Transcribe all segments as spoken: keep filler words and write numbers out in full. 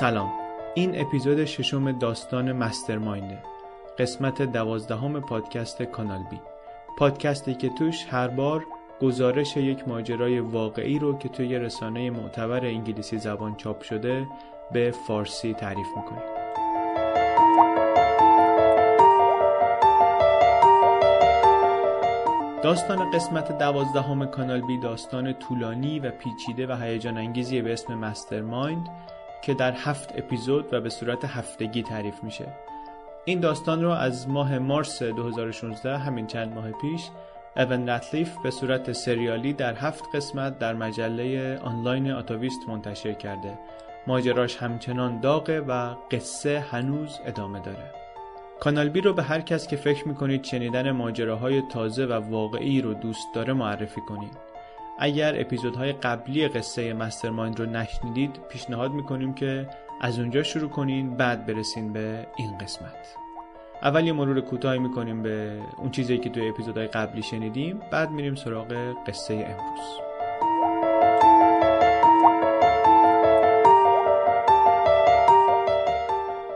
سلام، این اپیزود ششم داستان مسترماینده، قسمت دوازدهم پادکست کانال بی، پادکستی که توش هر بار گزارش یک ماجرای واقعی رو که توی رسانه معتبر انگلیسی زبان چاپ شده به فارسی تعریف میکنیم. داستان قسمت دوازدهم کانال بی داستان طولانی و پیچیده و هیجان انگیزی به اسم مسترمایند که در هفت اپیزود و به صورت هفتگی تعریف میشه. این داستان رو از ماه مارس دو هزار و شانزده، همین چند ماه پیش، اون رتلیف به صورت سریالی در هفت قسمت در مجله آنلاین آتاویست منتشر کرده. ماجراش همچنان داغه و قصه هنوز ادامه داره. کانال بی رو به هر کس که فکر میکنید شنیدن ماجراهای تازه و واقعی رو دوست داره معرفی کنید. اگر اپیزودهای قبلی قصه مسترمایند رو نشنیدید، پیشنهاد میکنیم که از اونجا شروع کنین، بعد برسین به این قسمت. اول یه مرور کوتاهی میکنیم به اون چیزایی که توی اپیزودهای قبلی شنیدیم، بعد میریم سراغ قصه امروز.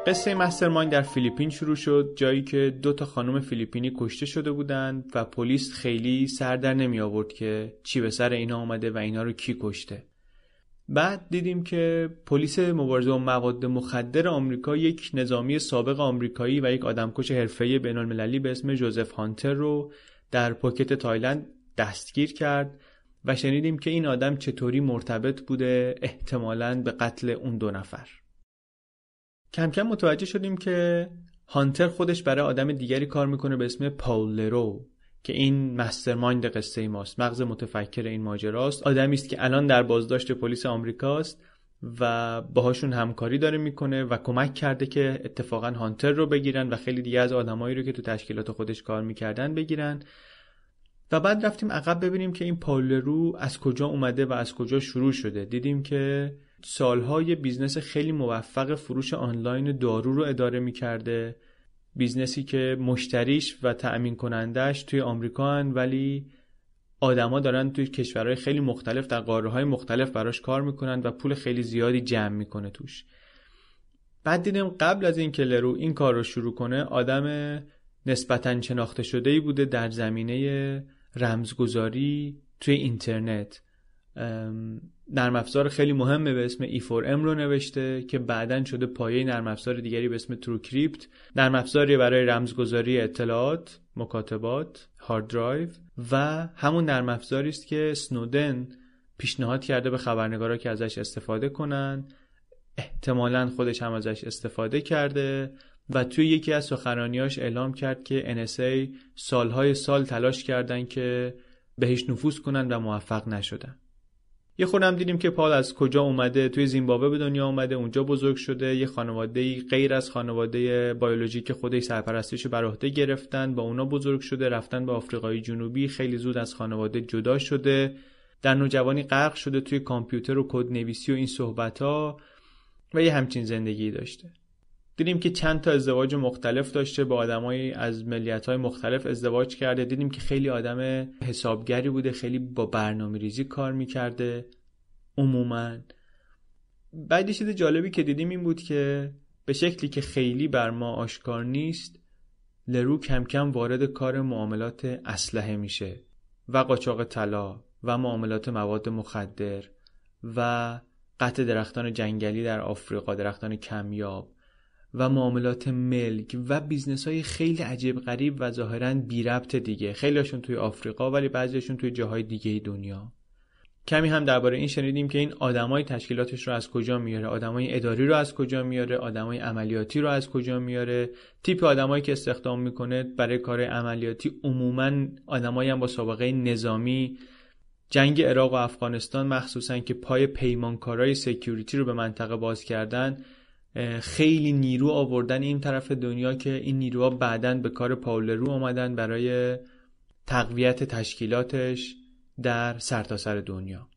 قصه مسترمایند در فیلیپین شروع شد، جایی که دو تا خانم فیلیپینی کشته شده بودند و پلیس خیلی سر در نمی آورد که چی به سر اینا اومده و اینا رو کی کشته. بعد دیدیم که پلیس مبارزه با مواد مخدر آمریکا یک نظامی سابق آمریکایی و یک آدمکش حرفه‌ای بین‌المللی به اسم جوزف هانتر رو در پوکت تایلند دستگیر کرد و شنیدیم که این آدم چطوری مرتبط بوده احتمالاً به قتل اون دو نفر. کم کم متوجه شدیم که هانتر خودش برای آدم دیگری کار میکنه به اسم پاول لرو که این مسترمایند قصه ماست، مغز متفکر این ماجراست، آدمی است که الان در بازداشت پلیس آمریکاست و باهاشون همکاری داره میکنه و کمک کرده که اتفاقا هانتر رو بگیرن و خیلی دیگه از آدمایی رو که تو تشکیلات خودش کار میکردن بگیرن. و بعد رفتیم عقب ببینیم که این پاول لرو از کجا اومده و از کجا شروع شده. دیدیم که سالهای بیزنس خیلی موفق فروش آنلاین دارو رو اداره می‌کرده، بیزنسی که مشتریش و تأمین کنندش توی آمریکا هن ولی آدما دارن توی کشورهای خیلی مختلف در قاره‌های مختلف براش کار می‌کنن و پول خیلی زیادی جمع می‌کنه توش. بعد دیدیم قبل از این که لرو این کار رو شروع کنه، آدم نسبتاً شناخته شده‌ای بوده در زمینه رمزگذاری توی اینترنت. نرم افزار خیلی مهمه به اسم ای فور ام رو نوشته که بعداً شده پایه نرم افزار دیگری به اسم TrueCrypt، نرم افزاری برای رمزگذاری اطلاعات، مکاتبات، هارد درایو و همون نرم افزاری است که سنودن پیشنهاد کرده به خبرنگارا که ازش استفاده کنن. احتمالاً خودش هم ازش استفاده کرده و توی یکی از سخنرانیاش اعلام کرد که ان اس ای سالهای سال تلاش کردن که بهش نفوذ کنن و موفق نشدن. یه خودم دیدیم که پال از کجا اومده، توی زیمبابوه به دنیا اومده، اونجا بزرگ شده، یه خانواده‌ای غیر از خانواده بیولوژیک که خودش سرپرستیش بر عهده گرفتن، با اونا بزرگ شده، رفتن به آفریقای جنوبی، خیلی زود از خانواده جدا شده، در نوجوانی غرق شده توی کامپیوتر و کدنویسی و این صحبت‌ها و یه همچین زندگی داشته. دیدیم که چند تا ازدواج مختلف داشته، با آدمایی از ملیت‌های مختلف ازدواج کرده. دیدیم که خیلی آدم حسابگری بوده، خیلی با برنامه‌ریزی کار می‌کرده عموماً. بعد یه چیز جالبی که دیدیم این بود که به شکلی که خیلی بر ما آشکار نیست، لرو کم کم وارد کار معاملات اسلحه میشه و قاچاق طلا و معاملات مواد مخدر و قطع درختان جنگلی در آفریقا، درختان کمیاب و معاملات ملک و بیزنس‌های خیلی عجیب غریب و ظاهراً بی ربط دیگه، خیلیشون توی آفریقا ولی بعضیشون توی جاهای دیگه دنیا. کمی هم درباره این شنیدیم که این آدمای تشکیلاتش رو از کجا میاره، آدمای اداری رو از کجا میاره، آدمای عملیاتی رو از کجا میاره. تیپ آدمایی که استخدام میکنه برای کار عملیاتی عموماً آدمایی هم با سابقه نظامی، جنگ عراق و افغانستان مخصوصاً که پای پیمانکارای سکیوریتی رو به منطقه باز کردن، خیلی نیرو آوردن این طرف دنیا که این نیروها بعدن به کار پاول لرو آمدن برای تقویت تشکیلاتش در سرتاسر دنیا.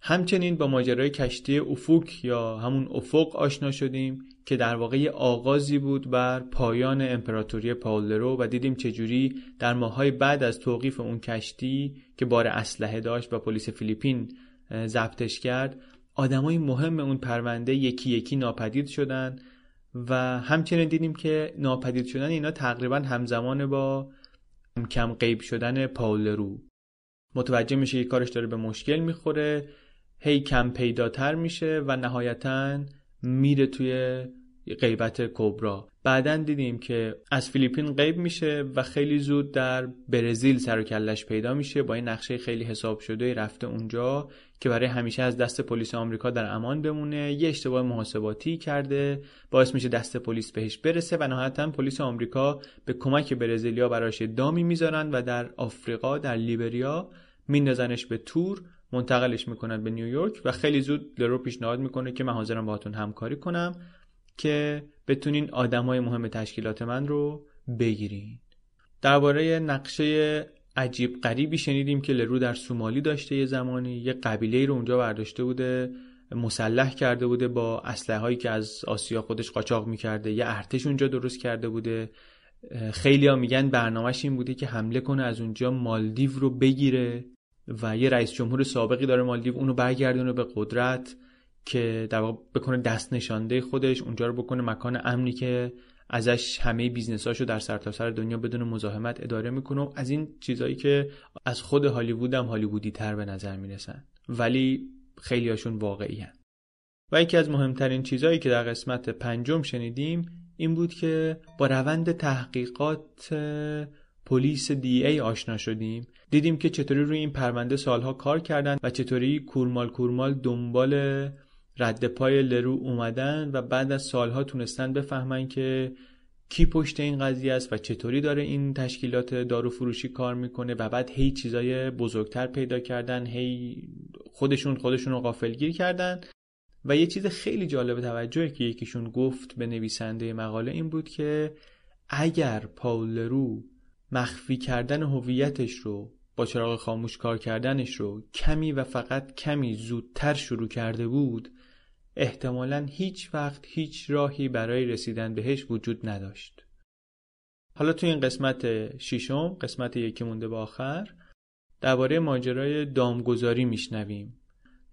همچنین با ماجرای کشتی افوک یا همون افق آشنا شدیم که در واقع آغازی بود بر پایان امپراتوری پاول لرو و دیدیم چجوری در ماهای بعد از توقیف اون کشتی که بار اسلحه داشت و پلیس فیلیپین ضبطش کرد، آدمای مهم اون پرونده یکی یکی ناپدید شدن و همچنین دیدیم که ناپدید شدن اینا تقریبا همزمان با کم غیب شدن پائول لرو. متوجه میشه که کارش داره به مشکل میخوره، هی کم پیداتر میشه و نهایتاً میره توی غیبت کبرا. بعداً دیدیم که از فیلیپین غیب میشه و خیلی زود در برزیل سر و کلش پیدا میشه با این نقشه خیلی حساب شده، رفته اونجا که برای همیشه از دست پلیس آمریکا در امان بمونه. یه اشتباه محاسباتی کرده باعث میشه دست پلیس بهش برسه و نهایتاً پلیس آمریکا به کمک برزیلیا براش دامی میذارن و در آفریقا در لیبریا میندازنش به تور، منتقلش میکنن به نیویورک و خیلی زود لرو پیشنهاد میکنه که من حاضرم باهاتون همکاری کنم که بتونین آدمای مهم تشکیلات من رو بگیرین. درباره نقشه عجیب غریبی شنیدیم که لرو در سومالی داشته، یه زمانی یه قبیله‌ای رو اونجا برداشته بوده، مسلح کرده بوده با اسلحه‌هایی که از آسیا خودش قاچاق می‌کرده، یه ارتش اونجا درست کرده بوده. خیلی‌ها میگن برنامه‌ش این بوده که حمله کنه از اونجا مالدیو رو بگیره و یه رئیس جمهور سابقی داره مالدیو، اونو برگردونه به قدرت که در واقع بکنه دست نشانده خودش، اونجا رو بکنه مکان امنی که ازش همه بیزنساشو در سرتاسر دنیا بدون مزاحمت اداره میکنه. از این چیزایی که از خود هالیوود هم هالیوودی تر به نظر میرسن ولی خیلی هاشون واقعی هن. و یکی از مهمترین چیزایی که در قسمت پنجم شنیدیم این بود که با روند تحقیقات پلیس دی ای آشنا شدیم، دیدیم که چطوری روی این پرونده سالها کار کردن و چطوری کورمال کورمال دنبال رد پای لرو اومدن و بعد از سالها تونستن بفهمن که کی پشت این قضیه است و چطوری داره این تشکیلات داروفروشی کار میکنه و بعد هی چیزای بزرگتر پیدا کردن، هی خودشون خودشون رو غافلگیر کردن. و یه چیز خیلی جالب توجهی که یکیشون گفت به نویسنده مقاله این بود که اگر پائول لرو مخفی کردن هویتش رو با چراغ خاموش کار کردنش رو کمی و فقط کمی زودتر شروع کرده بود، احتمالاً هیچ وقت هیچ راهی برای رسیدن بهش وجود نداشت. حالا تو این قسمت ششم، قسمت یکی مونده به آخر، درباره ماجرای دامگذاری میشنویم.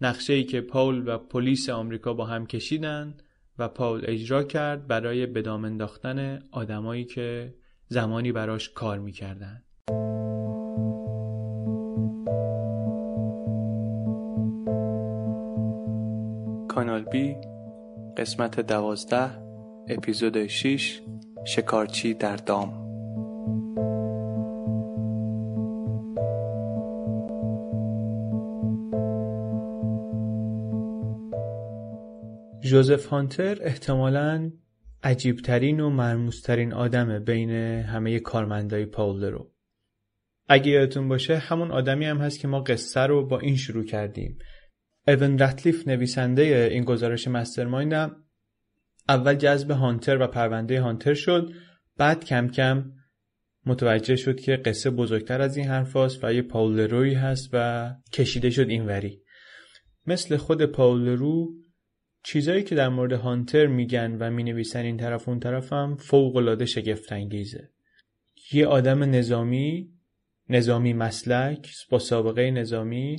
نقشه‌ای که پاول و پلیس آمریکا با هم کشیدن و پاول اجرا کرد برای به دام انداختن آدمایی که زمانی براش کار میکردن. کانال بی، قسمت دوازده، اپیزود شش، شکارچی در دام. جوزف هانتر احتمالاً عجیبترین و مرموزترین آدمه بین همه کارمندای پائول لرو. اگه یادتون باشه همون آدمی هم هست که ما قصه رو با این شروع کردیم. ایون رتلیف نویسنده این گزارش مسترمایند هم اول جذب هانتر و پرونده هانتر شد، بعد کم کم متوجه شد که قصه بزرگتر از این حرف هست و یه پائول لروی هست و کشیده شد اینوری. مثل خود پائول لرو چیزایی که در مورد هانتر میگن و مینویسن این طرف اون طرف هم فوق‌العاده شگفت انگیزه. یه آدم نظامی، نظامی مسلک، با سابقه نظامی،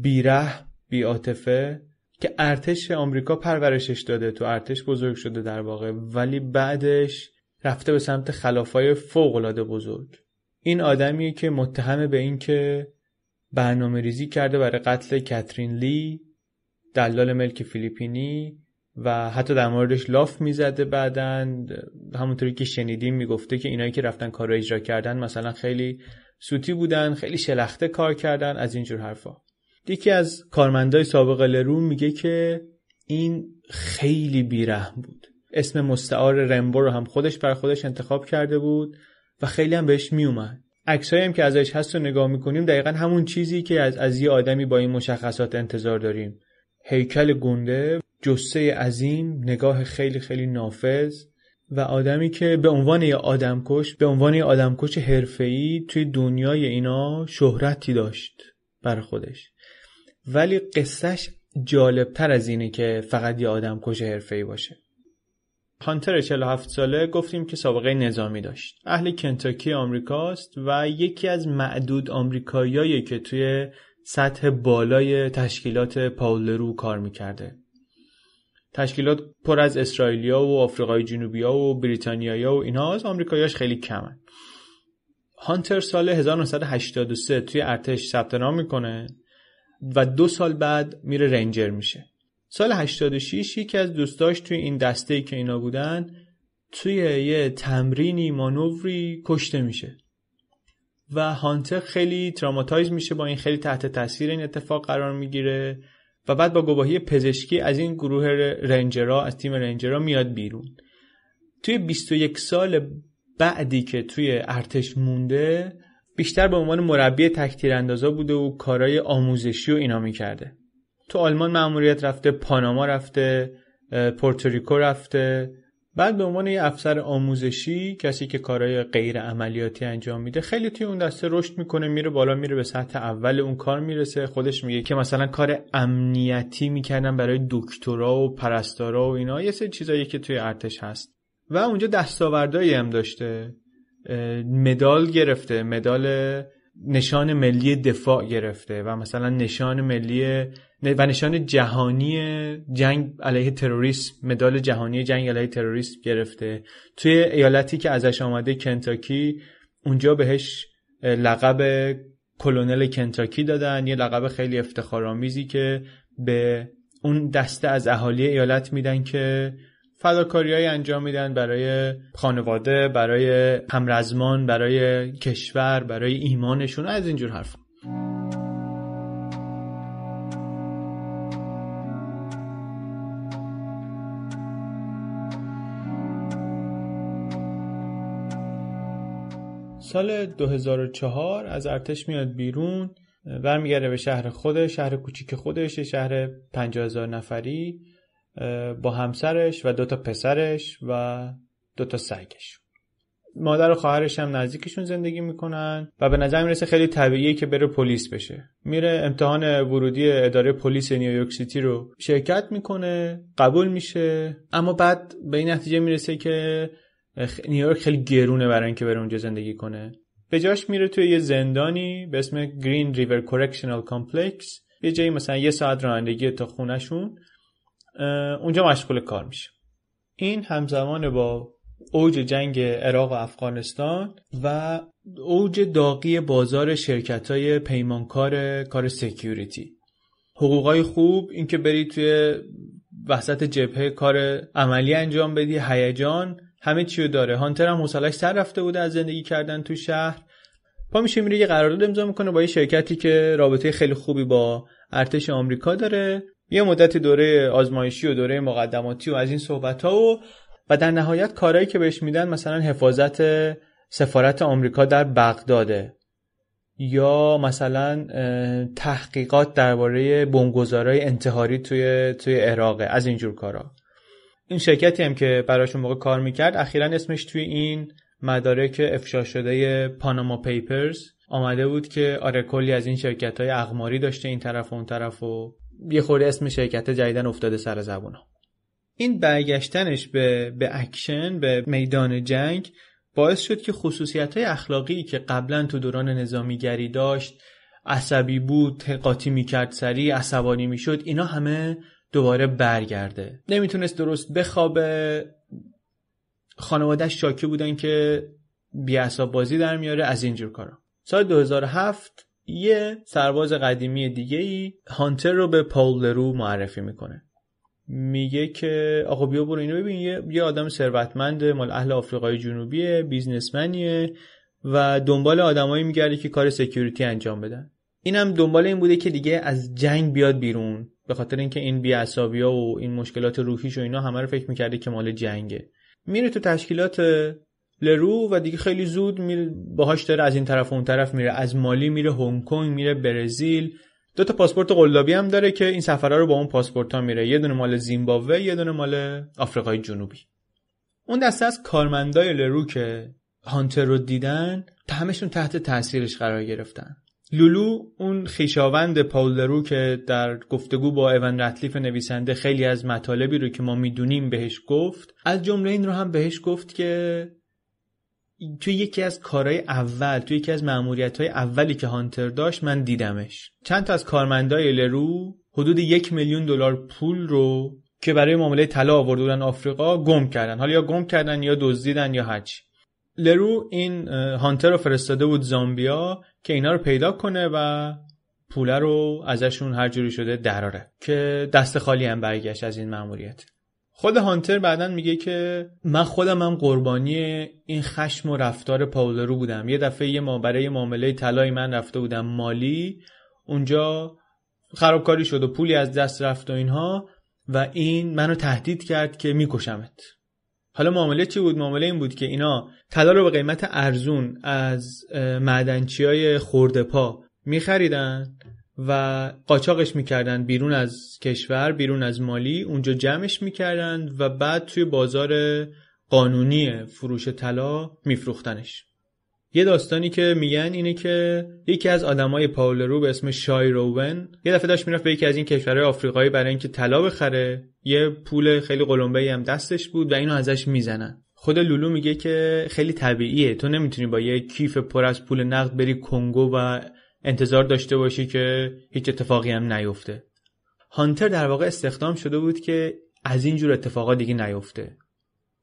بی‌رحم، بی‌عاطفه، که ارتش آمریکا پرورشش داده، تو ارتش بزرگ شده در واقع، ولی بعدش رفته به سمت خلافای فوق‌العاده بزرگ. این آدمیه که متهم به این که برنامه‌ریزی کرده برای قتل کاترین لی، دلال ملک فیلیپینی، و حتی در موردش لاف میزده. بعدن همونطوری که شنیدیم میگفته که اینایی که رفتن کار رو اجرا کردن مثلا خیلی سوتی بودن، خیلی شلخته کار کردن، از اینجور حرفا. یکی از کارمندای سابق لرو میگه که این خیلی بیرحم بود، اسم مستعار رمبو رو هم خودش بر خودش انتخاب کرده بود و خیلی هم بهش میومد. عکسایی هم که ازش هست رو نگاه میکنیم، دقیقاً همون چیزی که از از یه آدمی با این مشخصات انتظار داریم: هیکل گنده، جثه عظیم، نگاه خیلی خیلی نافذ، و آدمی که به عنوان یه آدمکش، به عنوان یه آدمکش حرفه‌ای توی دنیای اینا شهرتی داشت بر خودش. ولی قصهش جالبتر از اینه که فقط یه آدمکش حرفه‌ای باشه. هانتر چهل و هفت ساله، گفتیم که سابقه نظامی داشت. اهل کنتاکی آمریکاست و یکی از معدود آمریکاییایی که توی سطح بالای تشکیلات پائول لرو کار میکرده. تشکیلات پر از اسرائیلیا و آفریقای جنوبیا و بریتانیایا و اینها، از آمریکاییاش خیلی کمن. هانتر سال هزار و نهصد و هشتاد و سه توی ارتش ثبت نام میکنه و دو سال بعد میره رنجر میشه. سال هشتاد و شش یکی از دوستاش توی این دسته‌ای که اینا بودن توی یه تمرینی مانوری کشته میشه و هانتر خیلی تروماتایز میشه با این، خیلی تحت تاثیر این اتفاق قرار میگیره و بعد با گواهی پزشکی از این گروه رنجرها، از تیم رنجرها میاد بیرون. توی بیست و یک سال بعدی که توی ارتش مونده بیشتر به عنوان مربی تک تیراندازا بوده و کارهای آموزشی و اینا میکرده. تو آلمان مأموریت رفته، پاناما رفته، پورتوریکو رفته. بعد به عنوان یه افسر آموزشی، کسی که کارهای غیر عملیاتی انجام میده، خیلی توی اون دسته رشد میکنه، میره بالا، میره به سطح اول اون کار میرسه. خودش میگه که مثلا کار امنیتی میکردن برای دکترا و پرستارا و اینا، یه سری چیزایی که توی ارتش هست. و اونجا دستاوردهایی هم داشته، مدال گرفته، مدال نشان ملی دفاع گرفته و مثلا نشان ملی و نشان جهانی جنگ علیه تروریسم، مدال جهانی جنگ علیه تروریسم گرفته. توی ایالتی که ازش آمده، کنتاکی، اونجا بهش لقب کلونل کنتاکی دادن، یه لقب خیلی افتخارآمیزی که به اون دسته از اهالی ایالت میدن که فداکاری‌های انجام میدن برای خانواده، برای همرزمان، برای کشور، برای ایمانشون، از اینجور حرف. سال دو هزار و چهار از ارتش میاد بیرون، برمیگرده به شهر خودش، شهر کوچیک خودش، شهر پنجاه هزار نفری، با همسرش و دوتا پسرش و دوتا سگش. مادر و خواهرش هم نزدیکشون زندگی میکنن و به نظر میرسه خیلی طبیعیه که بره پلیس بشه. میره امتحان ورودی اداره پلیس نیویورک سیتی رو شرکت میکنه، قبول میشه، اما بعد به این نتیجه میرسه که نیویورک خیلی گرونه برای اینکه بره اونجا زندگی کنه. به جاش میره توی یه زندانی به اسم گرین ریور کورکشنال کامپلکس، یه جایی مثلا یه ساعت رانندگی تا خونه‌شون. اونجا مشغول کار میشه. این همزمان با اوج جنگ عراق و افغانستان و اوج داغی بازار شرکت‌های پیمانکار کار سکیوریتی، حقوقای خوب، اینکه بری توی وسط جبهه کار عملی انجام بدی، هیجان، همه چیو داره. هانتر هم حوصله‌اش سر رفته بوده از زندگی کردن تو شهر. پا میشه میره یه قرارداد امضا میکنه با یه شرکتی که رابطه خیلی خوبی با ارتش آمریکا داره. یه مدت دوره آزمایشی و دوره مقدماتی و از این صحبت‌ها و و در نهایت کارهایی که بهش میدن مثلا حفاظت سفارت آمریکا در بغداده یا مثلا تحقیقات درباره بمبگذارای انتحاری توی توی عراق، از اینجور کارا. این شرکتی هم که براشون موقع کار میکرد اخیراً اسمش توی این مدارک افشا شده پاناما پیپرز آمده بود که آره کلی از این شرکت‌های اقماری داشته این طرف و اون طرف و یه خورده اسم شرکت جدیدن افتاده سر زبونا. این برگشتنش به به اکشن، به میدان جنگ، باعث شد که خصوصیت‌های اخلاقی که قبلا تو دوران نظامیگری داشت، عصبی بود، قاطی می‌کرد، سریع عصبانی می‌شد، اینا همه دوباره برگرده. نمیتونست درست بخوابه. خانواده‌اش شاکی بودن که بی‌عصاب بازی در میاره، از اینجور کارا. سال دو هزار و هفت یه سرباز قدیمی دیگه ای هانتر رو به پائول لرو معرفی میکنه. میگه که آقا بیا برو اینو ببین، یه آدم ثروتمنده، مال اهل آفریقای جنوبیه، بیزنسمنیه و دنبال آدمایی میگرده که کار سکیوریتی انجام بدن. اینم دنبال این بوده که دیگه از جنگ بیاد بیرون، به خاطر اینکه این بی‌عصابی‌ها و این مشکلات روحیش و اینا همه رو فکر میکرده که مال جنگه. میره تو تشکیلات لرو و دیگه خیلی زود میره باهاش داره از این طرف و اون طرف میره، از مالی میره هنگ کنگ، میره برزیل. دو تا پاسپورت قلابی هم داره که این سفرها رو با اون پاسپورت‌ها میره، یه دونه مال زیمبابوه، یه دونه مال آفریقای جنوبی. اون دسته از کارمندای لرو که هانتر رو دیدن همشون تحت تاثیرش قرار گرفتن. لولو، اون خویشاوند پائول لرو که در گفتگو با ایوان رتلیف نویسنده خیلی از مطالبی رو که ما میدونیم بهش گفت، از جمله این رو هم بهش گفت که توی یکی از کارهای اول، توی یکی از مأموریت‌های اولی که هانتر داشت من دیدمش. چند تا از کارمندای لرو حدود یک میلیون دلار پول رو که برای معامله طلا آورده بودن آفریقا گم کردن. حالا یا گم کردن یا دزدیدن یا هرچی. لرو این هانتر رو فرستاده بود زامبیا که اینا رو پیدا کنه و پوله رو ازشون هر جوری شده دراره، که دست خالی هم برگشت از این مأموریت. خود هانتر بعدن میگه که من خودم هم قربانی این خشم و رفتار پاول لرو بودم. یه دفعه یه ما برای معامله طلای من رفته بودم مالی، اونجا خرابکاری شد و پولی از دست رفت و اینها، و این منو تهدید کرد که میکشمت. حالا معامله چی بود؟ معامله این بود که اینا طلا رو به قیمت ارزون از معدنچیای خرده‌پا میخریدن و قاچاقش میکردن بیرون از کشور، بیرون از مالی، اونجا جمعش میکردن و بعد توی بازار قانونی فروش طلا میفروختنش. یه داستانی که میگن اینه که یکی از آدمای پاول لرو به اسم شایروون یه دفعه داشت میرفت به یکی از این کشورهای آفریقایی برای اینکه طلا بخره، یه پول خیلی قلمبه‌ای هم دستش بود و اینو ازش میزنن. خود لولو میگه که خیلی طبیعیه، تو نمیتونی با یه کیف پر از پول نقد بری کنگو و انتظار داشته باشی که هیچ اتفاقی هم نیفته. هانتر در واقع استخدام شده بود که از این جور اتفاقا دیگه نیفته.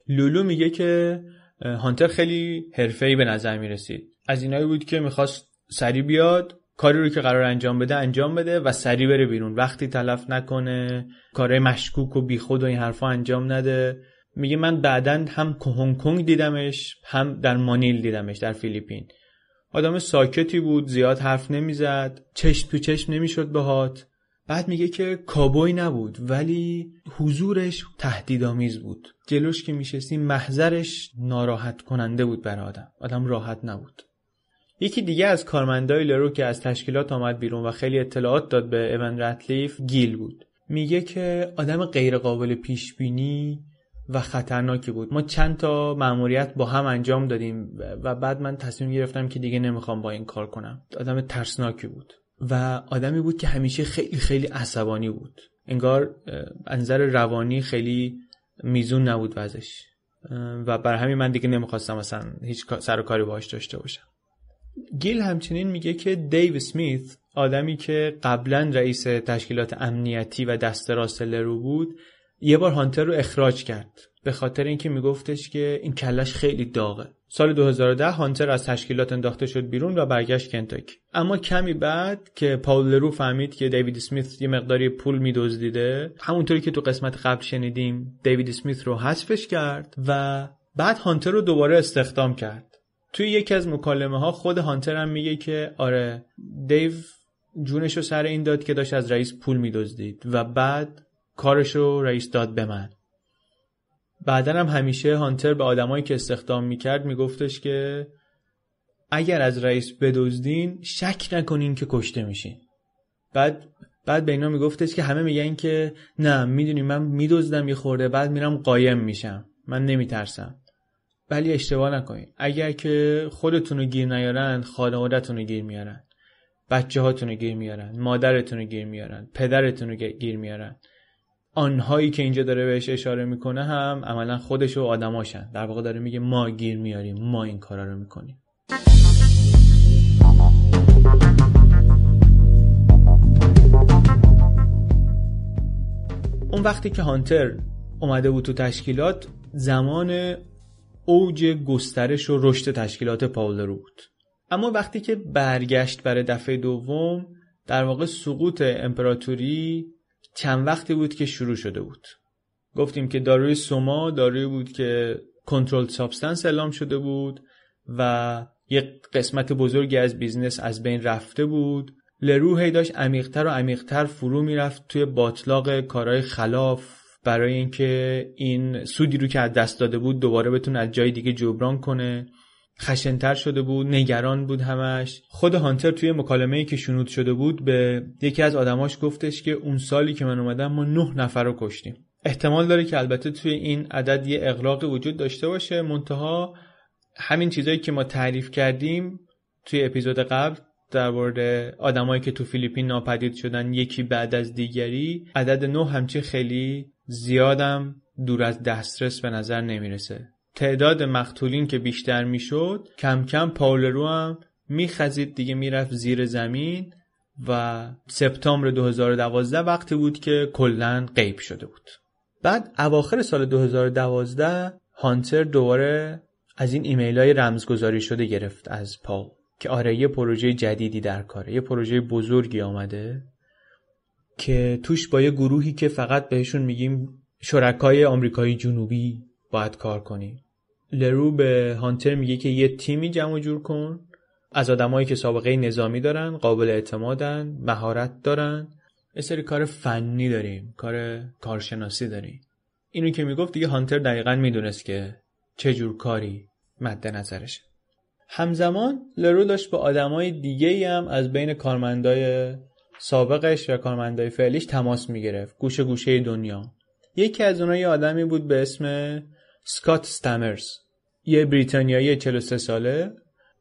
لولو میگه که هانتر خیلی حرفه‌ای به نظر میرسید، از اینایی بود که میخواست سری بیاد کاری رو که قرار انجام بده انجام بده و سری بره بیرون، وقتی تلف نکنه، کارهای مشکوک و بیخود و این حرفا انجام نده. میگه من بعدن هم هنگ کنگ دیدمش، هم در مانیل دیدمش در فیلیپین. آدم ساکتی بود، زیاد حرف نمیزد، چشم تو چشم نمیشد باهات. بعد میگه که کابوی نبود ولی حضورش تهدیدآمیز بود، جلوش که میشستی محضرش ناراحت کننده بود برای آدم، آدم راحت نبود. یکی دیگه از کارمندای لرو که از تشکیلات آمد بیرون و خیلی اطلاعات داد به ایون رتلیف گیل بود. میگه که آدم غیر قابل پیش بینی و خطرناکی بود. ما چند تا مأموریت با هم انجام دادیم و بعد من تصمیم گرفتم که دیگه نمیخوام با این کار کنم. آدم ترسناکی بود و آدمی بود که همیشه خیلی خیلی عصبانی بود، انگار از نظر روانی خیلی میزون نبود وضعش و بر همین من دیگه نمیخواستم اصلا هیچ سر و کاری باهاش داشته باشم. گیل همچنین میگه که دیوید اسمیت، آدمی که قبلا رئیس تشکیلات امنیتی و دست راست لرو بود، یه بار هانتر رو اخراج کرد به خاطر اینکه میگفتش که این کلش خیلی داغه. سال دو هزار و ده هانتر از تشکیلات انداخته شد بیرون و برگشت کنتاکی. اما کمی بعد که پاول لرو فهمید که دیوید اسمیت یه مقداری پول میدزدیده، همونطوری که تو قسمت قبل شنیدیم دیوید اسمیت رو حذفش کرد و بعد هانتر رو دوباره استخدام کرد. توی یکی از مکالمه ها خود هانتر هم میگه که آره دیو جونش رو سر این داد که داشت از رئیس پول میدزدید و بعد کارشو رئیس داد به من. بعدن هم همیشه هانتر به آدمایی که استخدام میکرد میگفتش که اگر از رئیس بدزدین شک نکنین که کشته میشین. بعد بعد به اینا میگفتش که همه میگن که نه میدونی من میدزدم یه خورده بعد میرم قایم میشم، من نمیترسم. ولی اشتباه نکنین، اگر که خودتونو گیر نیارن خانوادتونو گیر میارن، بچه هاتونو گیر میارن، مادرتونو گیر میارن، پدرتونو گیر میارن. آنهایی که اینجا داره بهش اشاره میکنه هم عملا خودش و آدماشن. در واقع داره میگه ما گیر میاریم، ما این کارا رو میکنیم. اون وقتی که هانتر اومده بود تو تشکیلات، زمان اوج گسترش و رشد تشکیلات پاول لرو بود. اما وقتی که برگشت برای دفعه دوم، در واقع سقوط امپراتوری چند وقتی بود که شروع شده بود. گفتیم که داروی سوما داروی بود که کنترل سابستنس اعلام شده بود و یک قسمت بزرگی از بیزنس از بین رفته بود. لرو هی داشت عمیق‌تر و عمیق‌تر فرو میرفت توی باطلاق کارهای خلاف برای اینکه این سودی رو که از دست داده بود دوباره بتونه از جای دیگه جبران کنه. خشن‌تر شده بود، نگران بود همش. خود هانتر توی مکالمه‌ای که شنود شده بود به یکی از آدماش گفتش که اون سالی که من اومدم ما نه نفر رو کشتیم. احتمال داره که البته توی این عدد یه اغلاق وجود داشته باشه، منتها همین چیزایی که ما تعریف کردیم توی اپیزود قبل در مورد آدمایی که تو فیلیپین ناپدید شدن یکی بعد از دیگری، عدد نه همچین خیلی زیادم دور از دسترس به نظر نمیرسه. تعداد مقتولین که بیشتر میشد کم کم پاول رو هم میخزید دیگه، میرفت زیر زمین و سپتامبر دو هزار و دوازده وقتی بود که کلاً غیب شده بود. بعد اواخر سال دو هزار و دوازده هانتر دوباره از این ایمیل‌های رمزگذاری شده گرفت از پاول که آره یه پروژه جدیدی در کاره، یه پروژه بزرگی آمده که توش با یه گروهی که فقط بهشون میگیم شرکای آمریکایی جنوبی باید کار کنی. لرو به هانتر میگه که یه تیمی جمع جور کن از آدمایی که سابقه نظامی دارن، قابل اعتمادن، مهارت دارن، یه سری کار فنی داریم، کار کارشناسی داریم. اینو که میگفت دیگه هانتر دقیقاً میدونست که چه جور کاری مد نظرشه. همزمان لرو داشت با آدمای دیگه‌ای هم از بین کارمندای سابقش و کارمندای فعلیش تماس میگرفت، گوشه گوشه دنیا. یکی از اونها یه آدمی بود به اسم سکات استامرز، یه بریتانیایی چهل و سه ساله،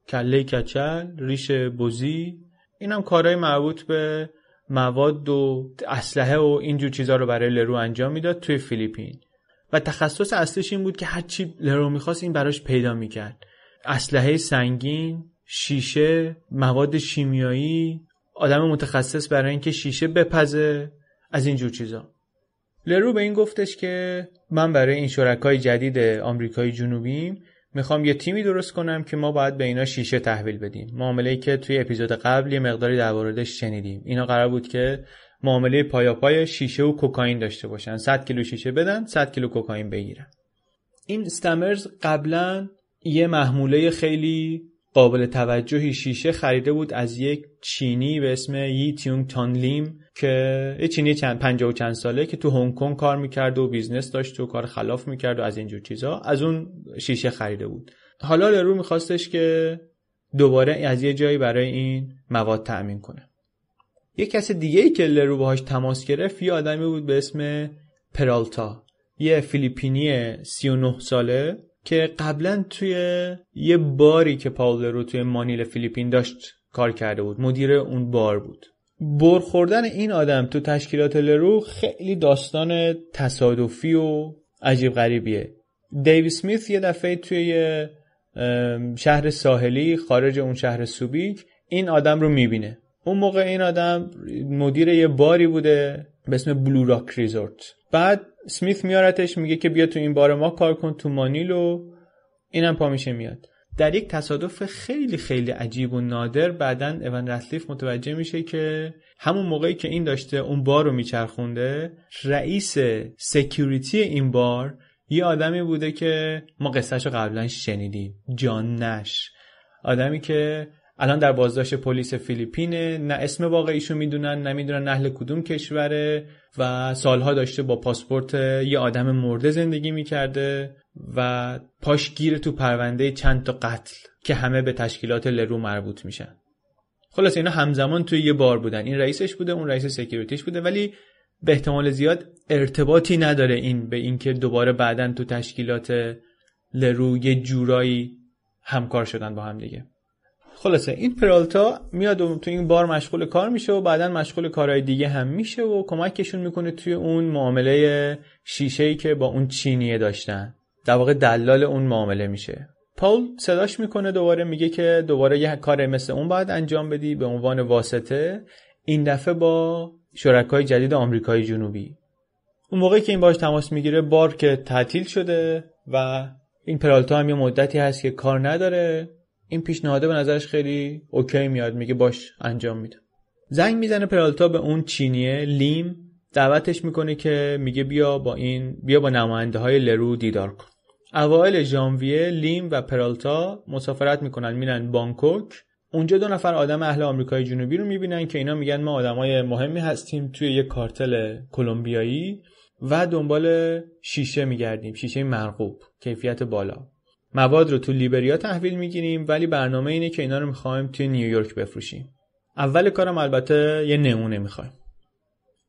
کله کچل، ریش بزی. اینم کارهای مربوط به مواد و اسلحه و اینجور چیزا رو برای لرو انجام میداد توی فیلیپین و تخصص اصلیش این بود که هرچی لرو میخواست این براش پیدا میکرد. اسلحه سنگین، شیشه، مواد شیمیایی، آدم متخصص برای اینکه شیشه بپزه، از اینجور چیزا. لرو به این گفتش که من برای این شرکای جدید آمریکای جنوبیم میخوام یه تیمی درست کنم که ما باید به اینا شیشه تحویل بدیم. معامله‌ای که توی اپیزود قبل یه مقداری در موردش شنیدیم. اینا قرار بود که معامله پایاپای شیشه و کوکائین داشته باشن. صد کیلو شیشه بدن، صد کیلو کوکائین بگیرن. این استامرز قبلا یه محموله خیلی قابل توجهی شیشه خریده بود از یک چینی به اسم یی تیونگ تان لیم که یه چینی چند پنجاه و چند ساله که تو هنگ کنگ کار میکرد و بیزنس داشت و کار خلاف میکرد و از اینجور چیزا، از اون شیشه خریده بود. حالا لرو میخواستش که دوباره از یه جایی برای این مواد تأمین کنه. یه کس دیگه‌ای که لرو باهاش تماس گرفت یه آدمی بود به اسم پرالتا، یه فیلیپینی سی و نه ساله که قبلا توی یه باری که پاول لرو توی مانیل فیلیپین داشت کار کرده بود، مدیر اون بار بود. برخوردن این آدم تو تشکیلات لرو خیلی داستان تصادفی و عجیب غریبیه. دیوید اسمیت یه دفعه توی یه شهر ساحلی خارج اون شهر سوبیک این آدم رو میبینه. اون موقع این آدم مدیر یه باری بوده به اسم بلو راک ریزورت. بعد اسمیت میارتش میگه که بیا تو این بار ما کار کن تو مانیلو، اینم پا میشه میاد. در یک تصادف خیلی خیلی عجیب و نادر بعدن ایوان رتلیف متوجه میشه که همون موقعی که این داشته اون بار رو میچرخونده، رئیس سکیوریتی این بار یه آدمی بوده که ما قصهشو قبلا شنیدیم، جان نش. آدمی که الان در بازداشت پلیس فیلیپینه، نه اسم واقعیشو میدونن، نمیدونن اهل کدوم کشوره و سالها داشته با پاسپورت یه آدم مرده زندگی میکرده و پاش گیر تو پرونده چند تا قتل که همه به تشکیلات لرو مربوط میشن. خلاص اینا همزمان توی یه بار بودن، این رئیسش بوده، اون رئیس سکیوریتیش بوده، ولی به احتمال زیاد ارتباطی نداره این به اینکه دوباره بعدن تو تشکیلات لرو یه جورایی همکار شدن با هم دیگه. خلاصه این پرالتا میاد و تو این بار مشغول کار میشه و بعدن مشغول کارهای دیگه هم میشه و کمکشون میکنه توی اون معامله شیشه‌ای که با اون چینیه داشتن، در واقع دلال اون معامله میشه. پاول صداش میکنه دوباره، میگه که دوباره یه کار مثل اون باید انجام بدی به عنوان واسطه، این دفعه با شرکای جدید آمریکای جنوبی. اون موقعی که این باش تماس میگیره بار که تعطیل شده و این پرالتا هم یه مدتی هست که کار نداره، این پیشنهاد به نظرش خیلی اوکی میاد، میگه باش انجام میده. زنگ میزنه پرالتا به اون چینیه لیم، دعوتش میکنه که میگه بیا با این بیا با نماینده‌های لرو دیدار کن. اوایل ژانویه لیم و پرالتا مسافرت میکنن میرن بانکوک. اونجا دو نفر آدم اهل آمریکای جنوبی رو میبینن که اینا میگن ما آدمای مهمی هستیم توی یه کارتل کلمبیایی و دنبال شیشه میگردیم، شیشه مرغوب کیفیت بالا. مواد رو تو لیبریا تحویل میگیریم ولی برنامه اینه که اینا رو میخوایم توی نیویورک بفروشیم. اول کارم البته یه نمونه میخوایم.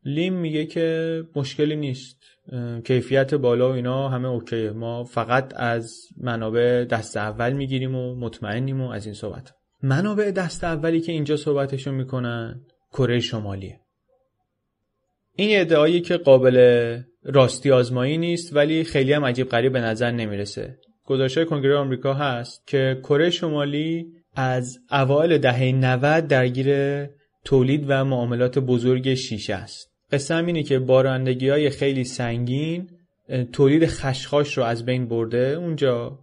لیم میگه که مشکلی نیست، کیفیت بالا و اینا همه اوکیه، ما فقط از منابع دست اول میگیریم و مطمئنیم و از این صحبت. منابع دست اولی که اینجا صحبتشو میکنن کره شمالیه. این ادعایی که قابل راستی آزمایی نیست ولی خیلی هم عجیب غریب به نظر نمیرسه. گزارش‌های کنگره آمریکا هست که کره شمالی از اوایل دهه نود درگیر تولید و معاملات بزرگ شیشه است. قصه هم اینه که بارندگی‌های خیلی سنگین تولید خشخاش رو از بین برده اونجا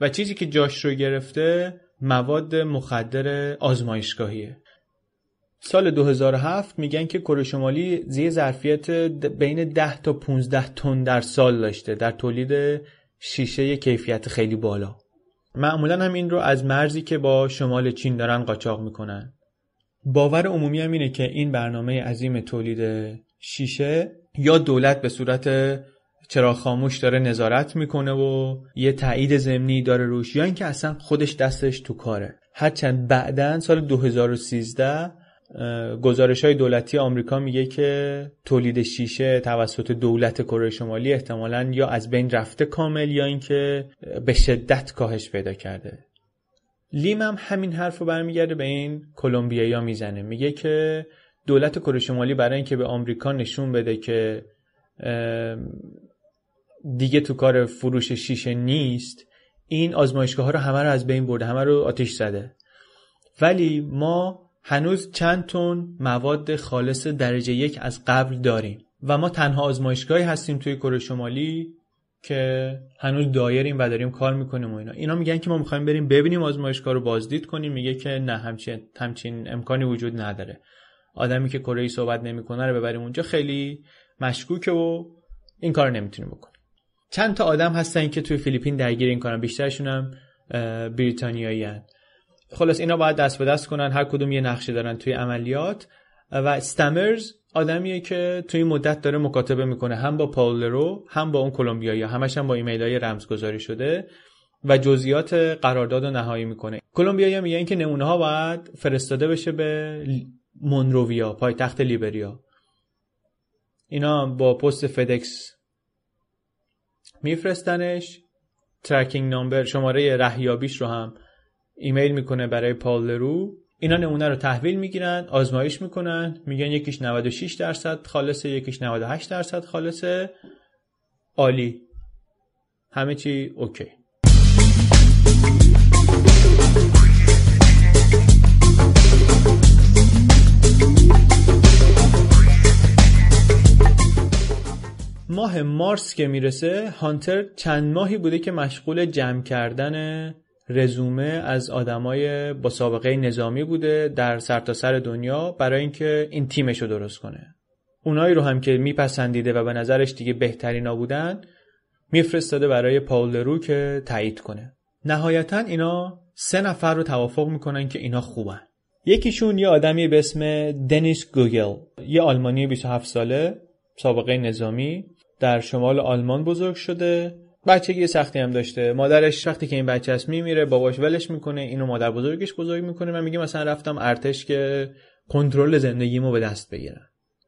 و چیزی که جاش رو گرفته مواد مخدر آزمایشگاهیه. سال دو هزار و هفت میگن که کره شمالی زیر ظرفیت بین ده تا پانزده تن در سال داشته در تولید شیشه کیفیت خیلی بالا. معمولا هم این رو از مرزی که با شمال چین دارن قاچاق میکنن. باور عمومی هم اینه که این برنامه عظیم تولید شیشه یا دولت به صورت چراغ خاموش داره نظارت میکنه و یه تایید ضمنی داره روش، یا اینکه اصلا خودش دستش تو کاره. هرچند بعداً سال دو هزار و سیزده گزارش‌های دولتی آمریکا میگه که تولید شیشه توسط دولت کره شمالی احتمالاً یا از بین رفته کامل یا اینکه به شدت کاهش پیدا کرده. لیم هم همین حرفو برمیگرده به این کلمبیایی‌ها میزنه، میگه که دولت کره شمالی برای اینکه به آمریکا نشون بده که دیگه تو کار فروش شیشه نیست، این آزمایشگاه‌ها رو همه رو از بین برده، همه رو آتش زده، ولی ما هنوز چند تن مواد خالص درجه یک از قبل داریم و ما تنها آزمایشگاهی هستیم توی کره شمالی که هنوز دایریم و داریم کار میکنیم و اینا. اینا میگن که ما میخوایم بریم ببینیم آزمایشگاه رو بازدید کنیم. میگه که نه، همچین همچین امکانی وجود نداره. آدمی که کره‌ای صحبت نمیکنه رو ببریم اونجا خیلی مشکوکه و این کارو نمیتونیم بکنیم. چند تا آدم هستن که توی فیلیپین درگیر این کارن، بیشترشون هم بریتانیایی‌ان. خلاص اینا باید دست به دست کنن، هر کدوم یه نقشه دارن توی عملیات. و استمرز آدمیه که توی مدت داره مکاتبه میکنه هم با پاول لرو هم با اون کلمبیایی، همش هم با ایمیل‌های رمزگذاری شده و جزئیات قرارداد رو نهایی میکنه. کلمبیایی میگن که نمونه ها باید فرستاده بشه به مونروویا، پایتخت لیبریا. اینا با پست فدکس میفرستنش، ترکینگ نامبر، شماره رهیابیش رو هم ایمیل میکنه برای پاول لرو. اینا نمونه رو تحویل میگیرن، آزمایش میکنن، میگن یکیش نود و شش درصد خالصه، یکیش نود و هشت درصد خالصه. عالی، همه چی اوکی. ماه مارس که میرسه، هانتر چند ماهی بوده که مشغول جمع کردن رزومه از آدمای با سابقه نظامی بوده در سرتاسر دنیا برای اینکه این تیمشو درست کنه. اونایی رو هم که میپسندیده و به نظرش دیگه بهترینا بودن میفرستاده برای پاول لرو که تایید کنه. نهایتا اینا سه نفر رو توافق میکنن که اینا خوبن. یکیشون یه آدمی به اسم دنیس گوگل، یه آلمانی بیست و هفت ساله، سابقه نظامی، در شمال آلمان بزرگ شده. بچگی سختی هم داشته. مادرش وقتی که این بچه است میمیره، باباش ولش میکنه، اینو مادر بزرگش بزرگ میکنه. من میگم مثلا رفتم ارتش که کنترل زندگیمو به دست بگیرم.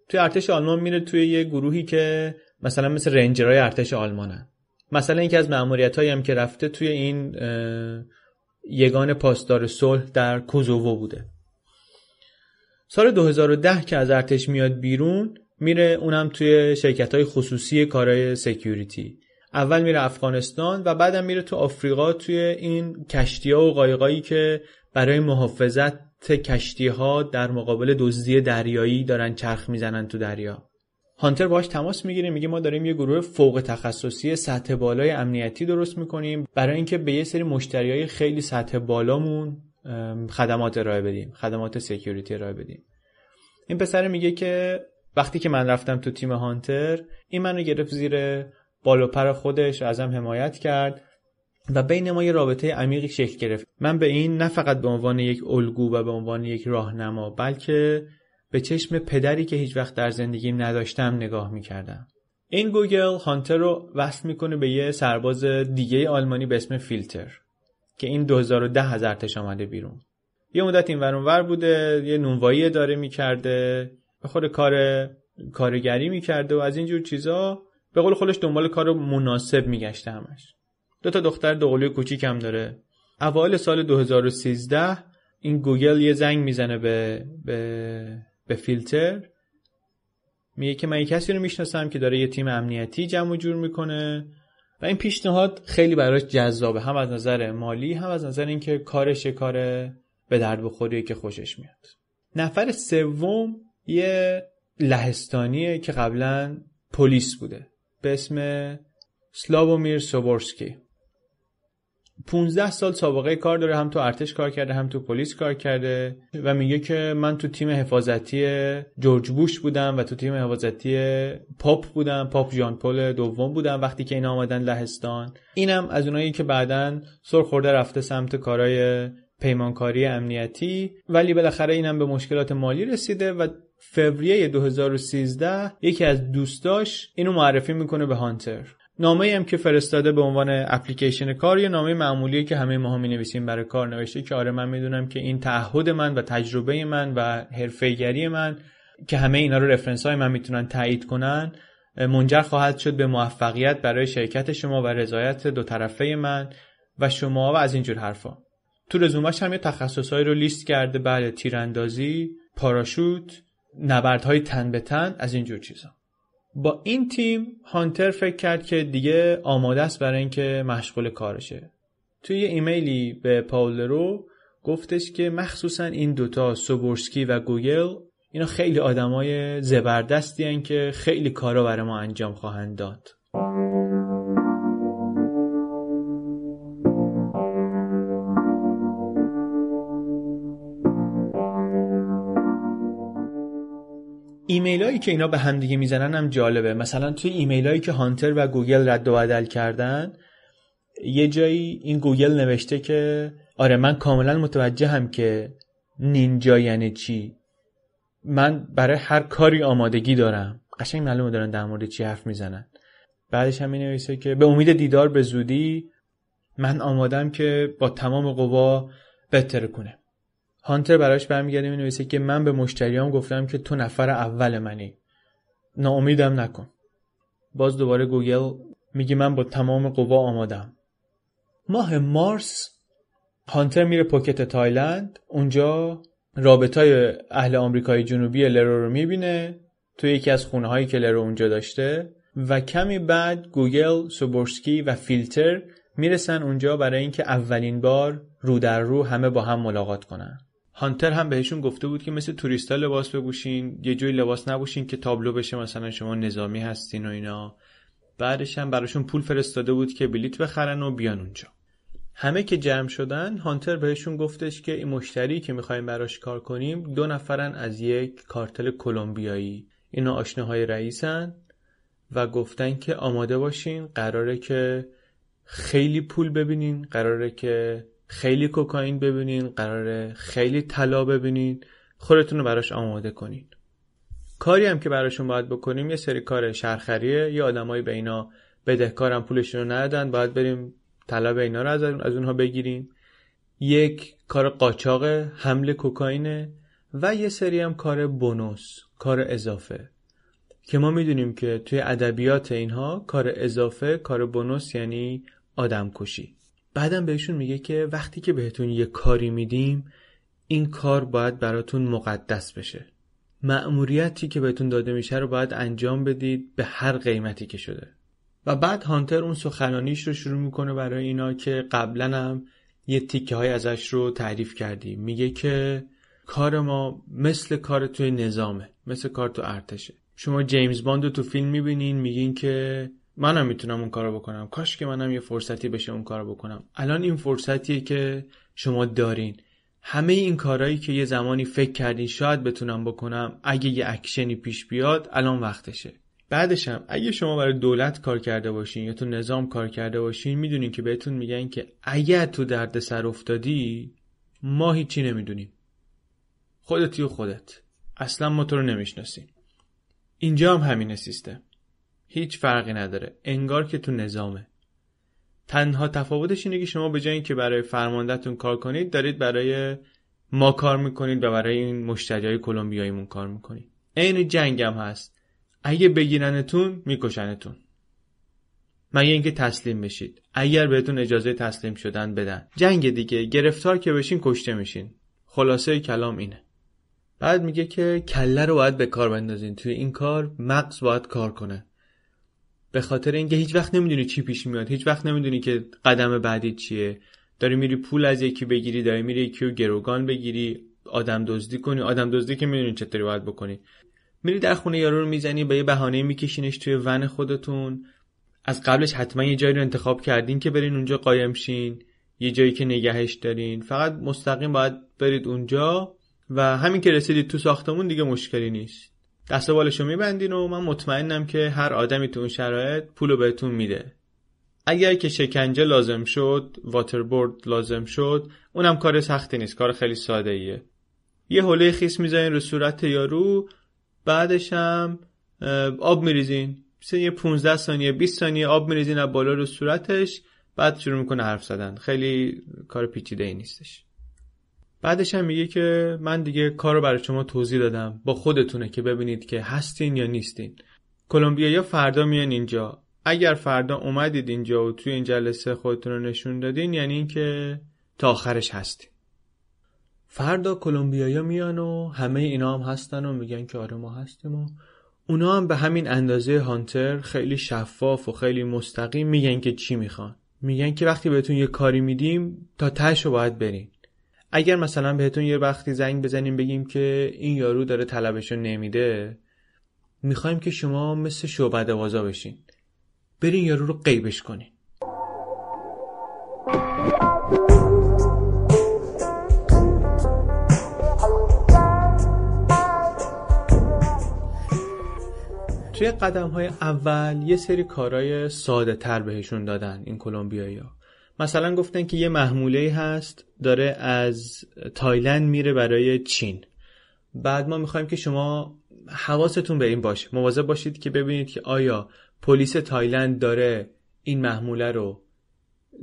توی ارتش آلمان میره توی یه گروهی که مثلا مثل رنجرهای ارتش آلمانن. مثلا اینکه از مأموریتایی هم که رفته توی این یگان پاسدار صلح در کوزوو بوده. سال دو هزار و ده که از ارتش میاد بیرون، میره اونم توی شرکت‌های خصوصی کارهای سکیوریتی. اول میره افغانستان و بعدم میره تو آفریقا توی این کشتی‌ها و قایقایی که برای محافظت کشتی‌ها در مقابل دزدی دریایی دارن چرخ میزنن تو دریا. هانتر باهاش تماس میگیره، میگه ما داریم یه گروه فوق تخصصی سطح بالای امنیتی درست میکنیم برای اینکه به یه سری مشتریای خیلی سطح بالامون خدمات ارائه بدیم، خدمات سکیوریتی ارائه بدیم. این پسر میگه که وقتی که من رفتم تو تیم هانتر، این منو گرفت زیر بالوپر خودش، ازم حمایت کرد و بین ما یه رابطه عمیقی شکل گرفت. من به این نه فقط به عنوان یک الگو و به عنوان یک راهنما، بلکه به چشم پدری که هیچ وقت در زندگیم نداشتم نگاه می‌کردم. این گوگل هانتر رو وصل می‌کنه به یه سرباز دیگه آلمانی به اسم فیلتر که این دو هزار و ده از ارتش اومده بیرون. یه مدت اینور اونور بوده، یه نونوایی داره می‌کرده، به خود کار کارگری می‌کرده و از اینجور چیزا. به قول خودش دنبال کارو مناسب میگشته همش. دو تا دختر دوقلوی کوچیک هم داره. اوایل سال دو هزار و سیزده این گوگل یه زنگ میزنه به به به فیلتر، میگه که من یه کسی رو میشناسم که داره یه تیم امنیتی جمع و جور میکنه و این پیشنهاد خیلی براش جذابه، هم از نظر مالی هم از نظر اینکه کارش کار به درد بخوریه که خوشش میاد. نفر سوم یه لهستانیه که قبلا پلیس بوده به اسم سلاوومیر سوبورسکی. پونزده سال سابقه کار داره، هم تو ارتش کار کرده هم تو پلیس کار کرده و میگه که من تو تیم حفاظتی جورج بوش بودم و تو تیم حفاظتی پاپ بودم، پاپ ژان پل دوم بودم وقتی که اینا آمدن لهستان. اینم از اونایی که بعداً سر خورده رفته سمت کارهای پیمانکاری امنیتی، ولی بالاخره اینم به مشکلات مالی رسیده و فوریه دو هزار و سیزده یکی از دوستاش اینو معرفی میکنه به هانتر. نامه‌ای هم که فرستاده به عنوان اپلیکیشن کار یه نامه معمولیه که همه ما هم می‌نویسیم برای کار، نوشته که آره من میدونم که این تعهد من و تجربه من و حرفه‌ایگری من که همه اینا رو رفرنس‌های من میتونن تایید کنن منجر خواهد شد به موفقیت برای شرکت شما و رضایت دو طرفه من و شما و از اینجور حرفا. تو رزومه‌اش هم یه تخصصایی رو لیست کرده، بله تیراندازی، پاراشوت، نبردهای تن به تن، از اینجور چیزا. با این تیم هانتر فکر کرد که دیگه آماده است برای اینکه مشغول کارشه. توی یه ایمیلی به پاول لرو گفتش که مخصوصا این دوتا سوبورسکی و گوگل اینا خیلی آدمای زبردستی ان که خیلی کارا برای ما انجام خواهند داد. ایمیلایی که اینا به هم دیگه میزنن هم جالبه. مثلا توی ایمیلایی که هانتر و گوگل رد و بدل کردن یه جایی این گوگل نوشته که آره من کاملا متوجهم که نینجا یعنی چی، من برای هر کاری آمادگی دارم. قشنگ معلومه دارن در مورد چی حرف میزنن. بعدش هم مینویسه که به امید دیدار به زودی، من آمادم که با تمام قوا بتر کنه. هانتر براش برمیگرده مینویسه که من به مشتریام گفتم که تو نفر اول منی، ناامیدم نکن. باز دوباره گوگل میگه من با تمام قوا آمادم. ماه مارس هانتر میره پوکت تایلند. اونجا رابطای اهل آمریکای جنوبی لرو رو میبینه توی یکی از خونه هایی که لرو اونجا داشته و کمی بعد گوگل، سوبورسکی و فیلتر میرسن اونجا برای اینکه اولین بار رو در رو همه با هم ملاقات کنن. هانتر هم بهشون گفته بود که مثل توریستا لباس بپوشین، یه جوری لباس نپوشین که تابلو بشه مثلا شما نظامی هستین و اینا. بعدش هم براشون پول فرستاده بود که بلیت بخرن و بیان اونجا. همه که جمع شدن هانتر بهشون گفتش که این مشتری که می‌خوایم براش کار کنیم دو نفرن از یک کارتل کلمبیایی، اینا آشناهای رئیسن و گفتن که آماده باشین، قراره که خیلی پول ببینین، قراره که خیلی کوکائین ببینین، قراره خیلی طلا ببینین، خودتون رو براش آماده کنین. کاری هم که براشون باید بکنیم یه سری کار شهرخریه، یه آدمایی به اینا بدهکارن پولشون رو ندادن، باید بریم طلا به اینا رو از, از اونها بگیریم. یک کار قاچاق، حمل کوکائینه و یه سری هم کار بونوس، کار اضافه، که ما میدونیم که توی ادبیات اینها کار اضافه، کار بونوس یعنی آدم کشی. بعدم بهشون میگه که وقتی که بهتون یه کاری میدیم این کار باید براتون مقدس بشه، مأموریتی که بهتون داده میشه رو باید انجام بدید به هر قیمتی که شده. و بعد هانتر اون سخنانیش رو شروع میکنه برای اینا که قبلا هم یه تیکه های ازش رو تعریف کردیم. میگه که کار ما مثل کار توی نظامه، مثل کار تو ارتشه. شما جیمز باند رو تو فیلم میبینین میگین که منم میتونم اون کارو بکنم، کاش که منم یه فرصتی بشه اون کارو بکنم. الان این فرصتیه که شما دارین. همه این کارهایی که یه زمانی فکر کردین شاید بتونم بکنم، اگه یه اکشنی پیش بیاد الان وقتشه. بعدش هم اگه شما برای دولت کار کرده باشین یا تو نظام کار کرده باشین میدونین که بهتون میگن که اگه تو دردسر افتادی ما هیچی نمیدونیم، خودتی و خودت، اصلا ما تو رو نمیشناسیم. اینجا هم همین سیستم، هیچ فرقی نداره، انگار که تو نظامه. تنها تفاوتش اینه که شما به جای اینکه برای فرماندهتون کار کنید دارید برای ما کار میکنید و برای این مشتریای کلمبیاییمون کار میکنید. عین جنگ هم هست، اگه بگیرنتون میکشنتون مگه اینکه تسلیم بشید، اگر بهتون اجازه تسلیم شدن بدن. جنگ دیگه، گرفتار که بشین کشته میشین. خلاصه کلام اینه. بعد میگه که کله رو باید به کار بندازین، توی این کار مغز باید کار کنه. به خاطر اینکه هیچ وقت نمیدونی چی پیش میاد، هیچ وقت نمیدونی که قدم بعدی چیه. داری میری پول از یکی بگیری، داری میری یکی رو گروگان بگیری، آدم دزدی کنی. آدم دزدی که میدونی چطوری باید بکنی، میری در خونه یارو رو میزنی، به یه بهانه میکشینش توی ون خودتون. از قبلش حتما یه جایی رو انتخاب کردین که برین اونجا قایم شین، یه جایی که نگهش دارین، فقط مستقیم باید برید اونجا و همین که رسیدید تو ساختمون دیگه مشکلی نیست. دست و بالشو میبندین و من مطمئنم که هر آدمی تو اون شرایط پولو بهتون میده. اگر که شکنجه لازم شد، واتربورد لازم شد، اونم کار سختی نیست، کار خیلی ساده ایه. یه حوله خیس میزنین رو صورت یارو، بعدش هم آب میریزین. سه پانزده ثانیه بیست ثانیه آب میریزین از بالا رو صورتش، بعد شروع میکنه حرف زدن. خیلی کار پیچیده ای نیستش. بعدش هم میگه که من دیگه کارو برای شما توضیح دادم، با خودتونه که ببینید که هستین یا نیستین. کلمبیایا فردا میان اینجا. اگر فردا اومدید اینجا و توی این جلسه خودتون رو نشون دادین، یعنی این که تا آخرش هستین. فردا کلمبیایا میان و همه اینا هم هستن و میگن که آره ما هستیم و اونا هم به همین اندازه هانتر خیلی شفاف و خیلی مستقیم میگن که چی میخوان. میگن که وقتی بهتون یه کاری میدیم تا تهشو باید برین. اگر مثلا بهتون یه وقتی زنگ بزنیم بگیم که این یارو داره طلبشو نمیده، میخوایم که شما مثل شعبده‌بازا بشین، برین یارو رو غیبش کنین. توی قدم‌های اول یه سری کارهای ساده تر بهشون دادن این کلمبیایی‌ها. مثلا گفتن که یه محموله هست داره از تایلند میره برای چین، بعد ما میخوایم که شما حواستون به این باشه، مواظب باشید که ببینید که آیا پلیس تایلند داره این محموله رو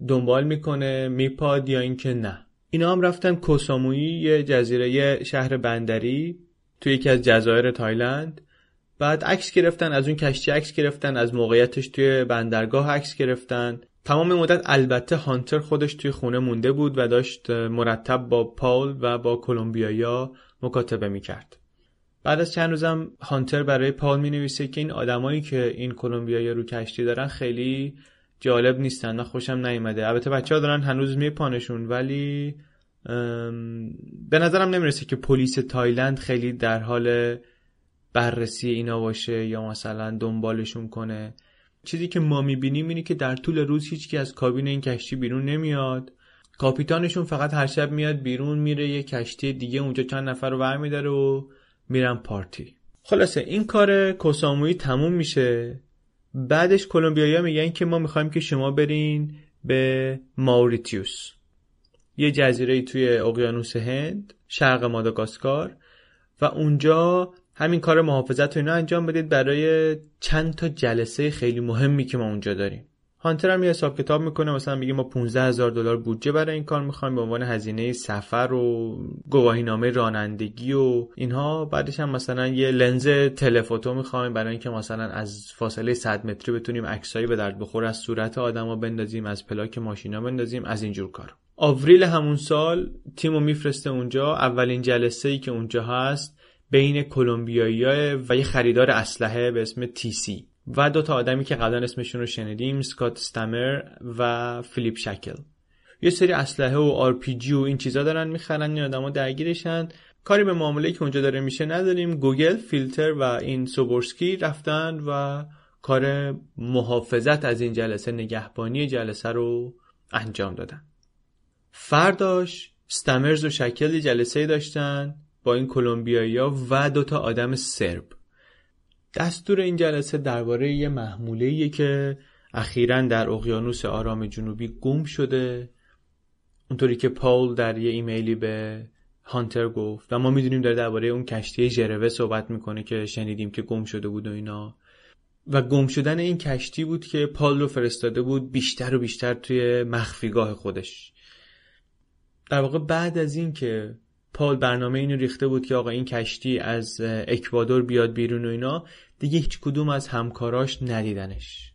دنبال میکنه میپاد یا اینکه نه. اینا هم رفتن کوسامویی، یه جزیره، یه شهر بندری توی یکی از جزایر تایلند. بعد عکس گرفتن از اون کشتی، عکس گرفتن از موقعیتش توی بندرگاه، عکس گرفتن. تمام مدت البته هانتر خودش توی خونه مونده بود و داشت مرتب با پاول و با کلمبیایا مکاتبه میکرد. بعد از چند روزم هانتر برای پاول مینویسه که این آدمایی که این کلمبیایا رو کشتی دارن خیلی جالب نیستن، من خوشم نیومده. البته بچه‌ها دارن هنوز میپانشون، ولی ام... به نظرم نمیرسه که پلیس تایلند خیلی در حال بررسی اینا باشه یا مثلا دنبالشون کنه. چیزی که ما میبینیم اینه که در طول روز هیچکی از کابین این کشتی بیرون نمیاد. کاپیتانشون فقط هر شب میاد بیرون، میره یه کشتی دیگه اونجا چند نفر رو برمی‌داره و میرن پارتی. خلاصه این کار کوسامویی تموم میشه. بعدش کلمبیایی‌ها میگن که ما میخوایم که شما برین به ماوریتیوس، یه جزیره‌ای توی اقیانوس هند، شرق ماداگاسکار، و اونجا همین کار محافظت رو اینا انجام بدید برای چند تا جلسه خیلی مهمی که ما اونجا داریم. هانتر هم یه حساب کتاب میکنه، مثلا میگه ما پانزده هزار دلار بودجه برای این کار میخوایم به عنوان هزینه سفر و گواهینامه رانندگی و اینها. بعدش هم مثلا یه لنز تلفوتو میخوایم برای اینکه مثلا از فاصله صد متری بتونیم عکسایی به درد بخوره از صورت آدما بندازیم، از پلاک ماشینا بندازیم، از اینجور کارا. آوریل همون سال تیمو میفرسته اونجا. اولین جلسه‌ای که اونجا هست بین کلمبیایی‌ها و یه خریدار اسلحه به اسم تی سی و دو تا آدمی که قبلا اسمشون رو شنیدیم، اسکات استمر و فیلیپ شکل. یه سری اسلحه و آر پی جی و این چیزا دارن میخرن، این آدما درگیرشن. کاری به معامله که اونجا داره میشه نداریم. گوگل، فیلتر و این سوبورسکی رفتن و کار محافظت از این جلسه، نگهبانی جلسه رو انجام دادن. فرداش استمرز و شکل جلسه داشتن با این کلمبیایی‌ها و دو تا آدم سرب. دستور این جلسه درباره یه محموله‌ایه که اخیراً در اقیانوس آرام جنوبی گم شده، اونطوری که پاول در یه ایمیلی به هانتر گفت، و ما می‌دونیم داره درباره اون کشتی ژرو صحبت می‌کنه که شنیدیم که گم شده بود و اینا. و گم شدن این کشتی بود که پاول رو فرستاده بود بیشتر و بیشتر توی مخفیگاه خودش. در واقع بعد از این که پاول برنامه اینو ریخته بود که آقا این کشتی از اکوادور بیاد بیرون و اینا، دیگه هیچ کدوم از همکاراش ندیدنش.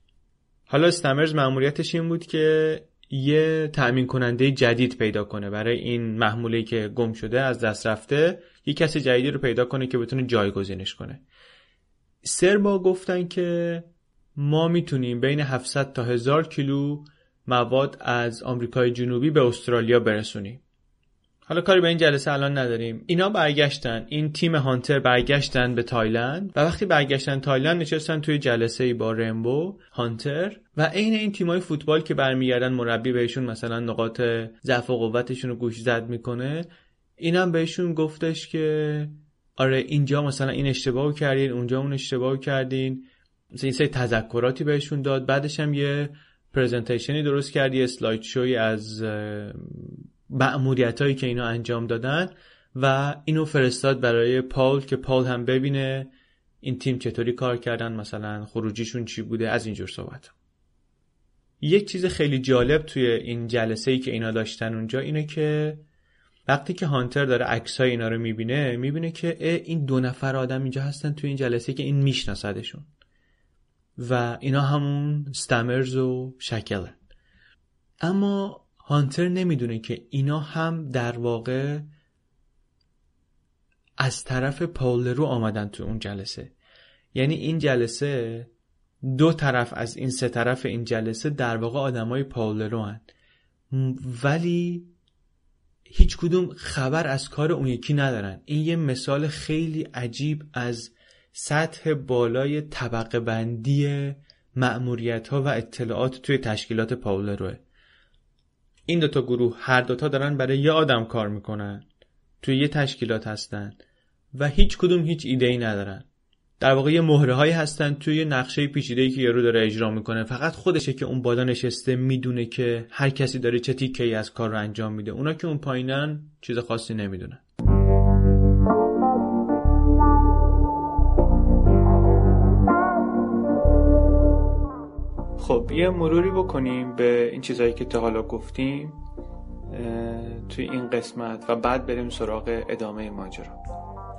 حالا استمرز مأموریتش این بود که یه تأمین کننده جدید پیدا کنه برای این محموله‌ای که گم شده، از دست رفته، یه کسی جدیدی رو پیدا کنه که بتونه جایگزینش کنه. سربا گفتن که ما میتونیم بین هفتصد تا هزار کیلو مواد از آمریکای جنوبی به استرالیا برسونیم. حالا کاری به این جلسه الان نداریم. اینا برگشتن، این تیم هانتر برگشتن به تایلند و وقتی برگشتن تایلند نشستن توی جلسه‌ای با رمبو، هانتر و عین این تیمای فوتبال که برمیگردن مربی بهشون مثلا نقاط ضعف و قوتشون رو گوش زد میکنه، اینم بهشون گفتش که آره اینجا مثلا این اشتباهو کردین، اونجا اون اشتباهو کردین. مثلا این سری تذکراتی بهشون داد. بعدش هم یه پرزنتیشنی درست کرد، یه اسلاید شوی از مأموریتایی که اینا انجام دادن و اینو فرستاد برای پاول که پاول هم ببینه این تیم چطوری کار کردن، مثلا خروجیشون چی بوده، از اینجور صحبت. یک چیز خیلی جالب توی این جلسه‌ای که اینا داشتن اونجا اینه که وقتی که هانتر داره عکسای اینا رو میبینه میبینه که این دو نفر آدم اینجا هستن توی این جلسه که این میشناسدشون و اینا همون استمرز و شکلن. اما هانتر نمیدونه که اینا هم در واقع از طرف پاول لرو آمدن تو اون جلسه. یعنی این جلسه دو طرف از این سه طرف این جلسه در واقع آدمای پاول لرو هن، ولی هیچ کدوم خبر از کار اون یکی ندارن. این یه مثال خیلی عجیب از سطح بالای طبقه بندی مأموریت ها و اطلاعات توی تشکیلات پاول لروه. این دوتا گروه هر دوتا دارن برای یه آدم کار میکنن، توی یه تشکیلات هستن و هیچ کدوم هیچ ایده‌ای ندارن. در واقع یه مهره هایی هستن توی نقشه پیچیده‌ای که یارو داره اجرا میکنه، فقط خودشه که اون بالا نشسته میدونه که هر کسی داره چه تیکه‌ای از کار رو انجام میده. اونا که اون پایینن چیز خاصی نمیدونن. خب یه مروری بکنیم به این چیزایی که تا حالا گفتیم توی این قسمت و بعد بریم سراغ ادامه ماجرا.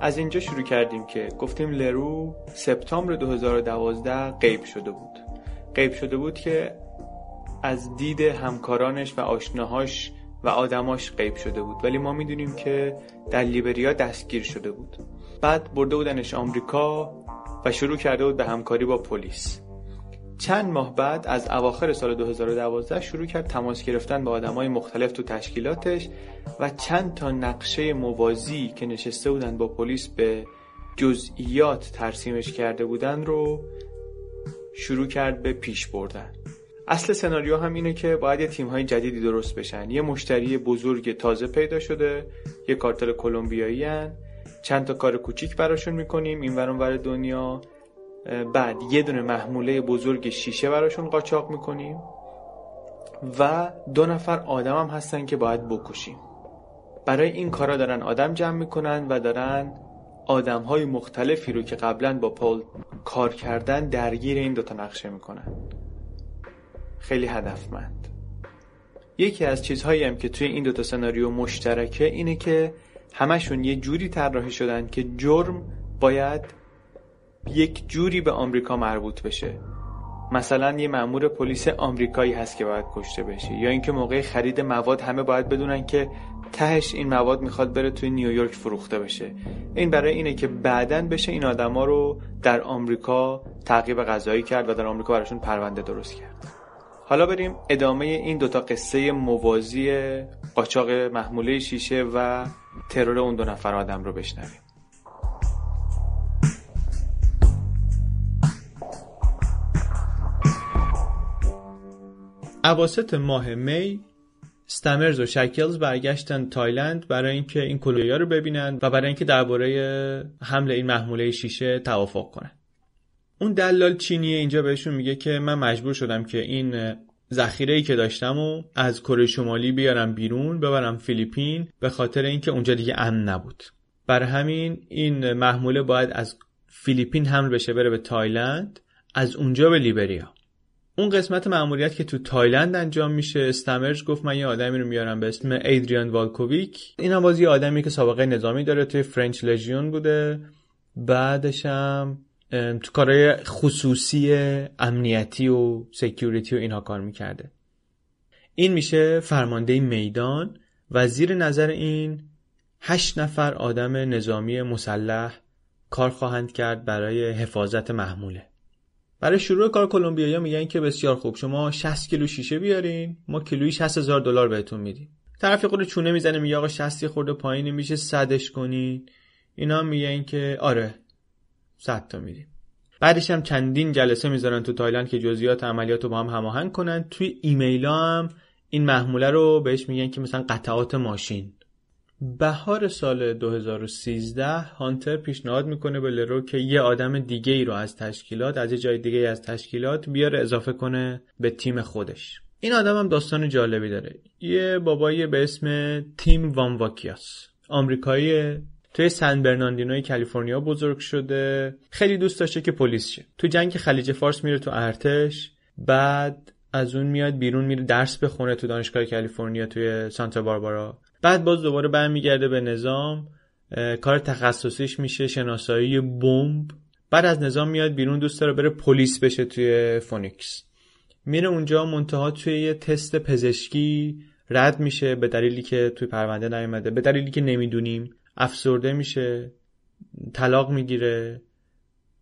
از اینجا شروع کردیم که گفتیم لرو سپتامبر دو هزار و دوازده غیب شده بود. غیب شده بود که از دید همکارانش و آشناهاش و آدماش غیب شده بود، ولی ما میدونیم که در لیبریا دستگیر شده بود. بعد برده بودنش آمریکا و شروع کرده بود به همکاری با پلیس. چند ماه بعد از اواخر سال دو هزار و دوازده شروع کرد تماس گرفتن با آدمای مختلف تو تشکیلاتش و چند تا نقشه موازی که نشسته بودن با پلیس به جزئیات ترسیمش کرده بودن رو شروع کرد به پیش بردن. اصل سناریو هم اینه که باید یه تیم‌های جدیدی درست بشن. یه مشتری بزرگ تازه پیدا شده، یه کارتل کلمبیایی ان، چند تا کار کوچیک براشون می‌کنیم اینور اونور دنیا. بعد یه دونه محموله بزرگ شیشه براشون قاچاق میکنیم و دو نفر آدم هم هستن که باید بکشیم. برای این کارا دارن آدم جمع میکنن و دارن آدم های مختلفی رو که قبلن با پاول کار کردن درگیر این دوتا نقشه میکنن. خیلی هدفمند. یکی از چیزهایی هم که توی این دوتا سناریو مشترکه اینه که همشون یه جوری طراحی شدن که جرم باید یک جوری به آمریکا مربوط بشه. مثلا یه مأمور پلیس آمریکایی هست که باید کشته بشه، یا اینکه موقع خرید مواد همه باید بدونن که تهش این مواد میخواد بره توی نیویورک فروخته بشه. این برای اینه که بعداً بشه این آدما رو در آمریکا تعقیب قضایی کرد و در آمریکا براشون پرونده درست کرد. حالا بریم ادامه این دوتا قصه موازی قاچاق محموله شیشه و ترور اون دو نفر آدم رو بشنویم. اواسط ماه می استمرز و شکلز برگشتن تایلند برای اینکه این, این کلویا رو ببینن و برای اینکه درباره حمل این محموله شیشه توافق کنن. اون دلال چینیه اینجا بهشون میگه که من مجبور شدم که این ذخیره‌ای که داشتمو از کره شمالی بیارم بیرون ببرم فیلیپین به خاطر اینکه اونجا دیگه امن نبود. برای همین این محموله باید از فیلیپین حمل بشه بره به تایلند، از اونجا به لیبریا. اون قسمت مأموریت که تو تایلند انجام میشه، استمرز گفت من یه آدمی رو میارم به اسم ایدریان والکوویک. این هم باز یه آدمی که سابقه نظامی داره، توی فرنچ لژیون بوده، بعدش هم تو کارهای خصوصی امنیتی و سکیوریتی و اینها کار میکرده. این میشه فرمانده میدان و زیر نظر این هشت نفر آدم نظامی مسلح کار خواهند کرد برای حفاظت محموله. برای شروع کار کلمبیایی‌ها میگن که بسیار خوب، شما شصت کیلو شیشه بیارین، ما کیلویی شصت هزار دلار بهتون میدیم. طرف خود چونه میزنه میگه آقا شصت خورده پایینه، میشه صدش کنین. اینا میگن که آره صد تا میدیم. بعدش هم چندین جلسه میذارن تو تایلند که جزئیات عملیات رو با هم هماهنگ کنن. توی ایمیل‌ها هم این محموله رو بهش میگن که مثلا قطعات ماشین. بهار سال دو هزار و سیزده هانتر پیشنهاد میکنه به لرو که یه آدم دیگه ای رو از تشکیلات از یه جای دیگه ای از تشکیلات بیاره اضافه کنه به تیم خودش. این آدم هم داستان جالبی داره. یه بابایی به اسم تیم وامواکیاس، آمریکاییه، توی سن برناردینوی کالیفرنیا بزرگ شده. خیلی دوست داشته که پلیس شه. تو جنگ خلیج فارس میره تو ارتش، بعد از اون میاد بیرون میره درس بخونه تو دانشگاه کالیفرنیا توی سانتا باربارا. بعد باز دوباره برمیگرده به نظام، کار تخصصیش میشه شناسایی بمب. بعد از نظام میاد بیرون، دوست داره بره پلیس بشه توی فونیکس. میره اونجا، منتها توی یه تست پزشکی رد میشه به دلیلی که توی پرونده نیومده، به دلیلی که نمیدونیم. افسرده میشه، طلاق میگیره،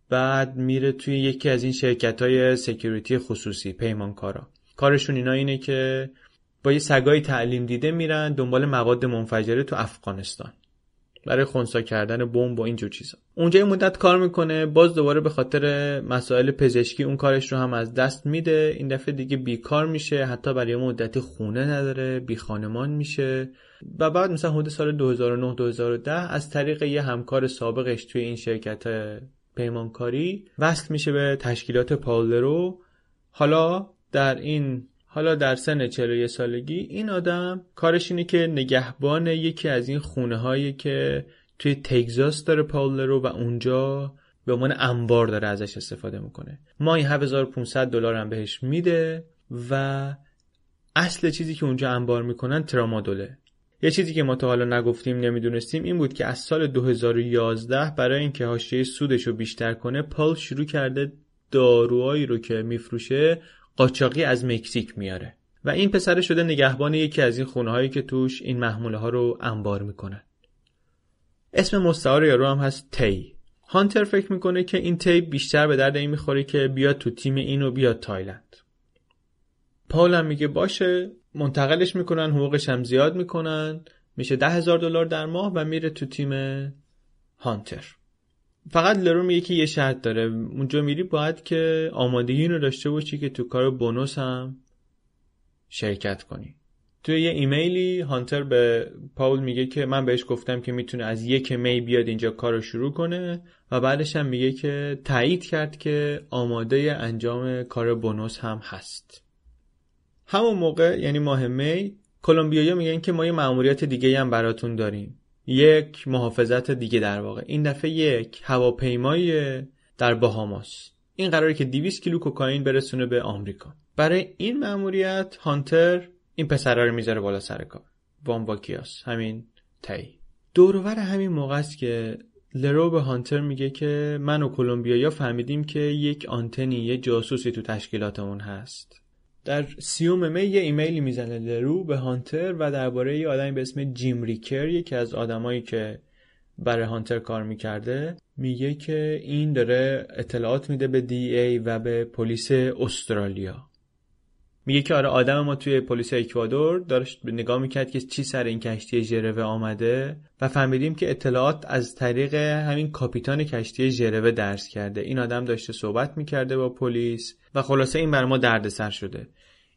بعد میره توی یکی از این شرکت‌های سکیوریتی خصوصی، پیمانکارا. کارشون اینا اینه که با یه سگای تعلیم دیده میرن دنبال مواد منفجره تو افغانستان برای خنثی کردن بمب و اینجور چیزا. اونجا یه مدت کار میکنه، باز دوباره به خاطر مسائل پزشکی اون کارش رو هم از دست میده. این دفعه دیگه بیکار میشه، حتی برای مدتی خونه نداره، بی خانمان میشه. و بعد مثلا حدود سال دو هزار و نه دو هزار و ده از طریق یه همکار سابقش توی این شرکت پیمانکاری وصل میشه به تشکیلات پاول لرو. حالا در این حالا در سن چهل و یک سالگی این آدم کارش اینه که نگهبان یکی از این خونه‌هایی که توی تگزاس داره پاول لرو و اونجا به عنوان انبار داره ازش استفاده میکنه. ماهی هفت هزار و پانصد دلار هم بهش میده و اصل چیزی که اونجا انبار میکنن ترامادوله. یه چیزی که ما تا حالا نگفتیم، نمیدونستیم، این بود که از سال دو هزار و یازده برای اینکه حاشیه سودش رو بیشتر کنه، پال شروع کرده داروهایی رو که میفروشه قاچاقی از مکزیک میاره و این پسر شده نگهبان یکی از این خونه‌هایی که توش این محموله ها رو انبار میکنن. اسم مستعار یارو هم هست تی. هانتر فکر میکنه که این تی بیشتر به درد این میخوره که بیاد تو تیم این و بیاد تایلند. پاول هم میگه باشه، منتقلش میکنن، حقوقش هم زیاد میکنن، میشه ده هزار دلار در ماه و میره تو تیم هانتر. فقط لرو میگه که یه شرط داره، اونجا میری باید که آمادگی رو داشته باشی که تو کار بونوس هم شرکت کنی. توی یه ایمیلی هانتر به پاول میگه که من بهش گفتم که میتونه از یک می بیاد اینجا کار رو شروع کنه و بعدش هم میگه که تایید کرد که آماده انجام کار بونوس هم هست. همون موقع یعنی ماه می، کلمبیایی‌ها میگن که ما یه مأموریت دیگه هم براتون داریم، یک محافظت دیگه در واقع. این دفعه یک هواپیمایی در باهاماس. این قراره که دویست کیلو کوکائین برسونه به آمریکا. برای این مأموریت هانتر این پسرا رو میذاره بالا سر کار. وامواکیاس، همین تی. دورور همین موقع است که لرو به هانتر میگه که من و کلمبیایی‌ها فهمیدیم که یک آنتنی، یه جاسوسی تو تشکیلاتمون هست. در سیوم می یه ایمیلی میزنه لرو به هانتر و درباره یه آدمی به اسم جیم ریکر، یکی از آدمایی که برای هانتر کار میکرده، میگه که این داره اطلاعات میده به دی ای و به پلیس استرالیا. میگه که آره آدم ما توی پلیس اکوادور داشت نگاه میکرد که چی سر این کشتی ژروه آمده و فهمیدیم که اطلاعات از طریق همین کاپیتان کشتی ژروه درس کرده. این آدم داشته صحبت میکرده با پلیس و خلاصه این بر ما دردسر شده.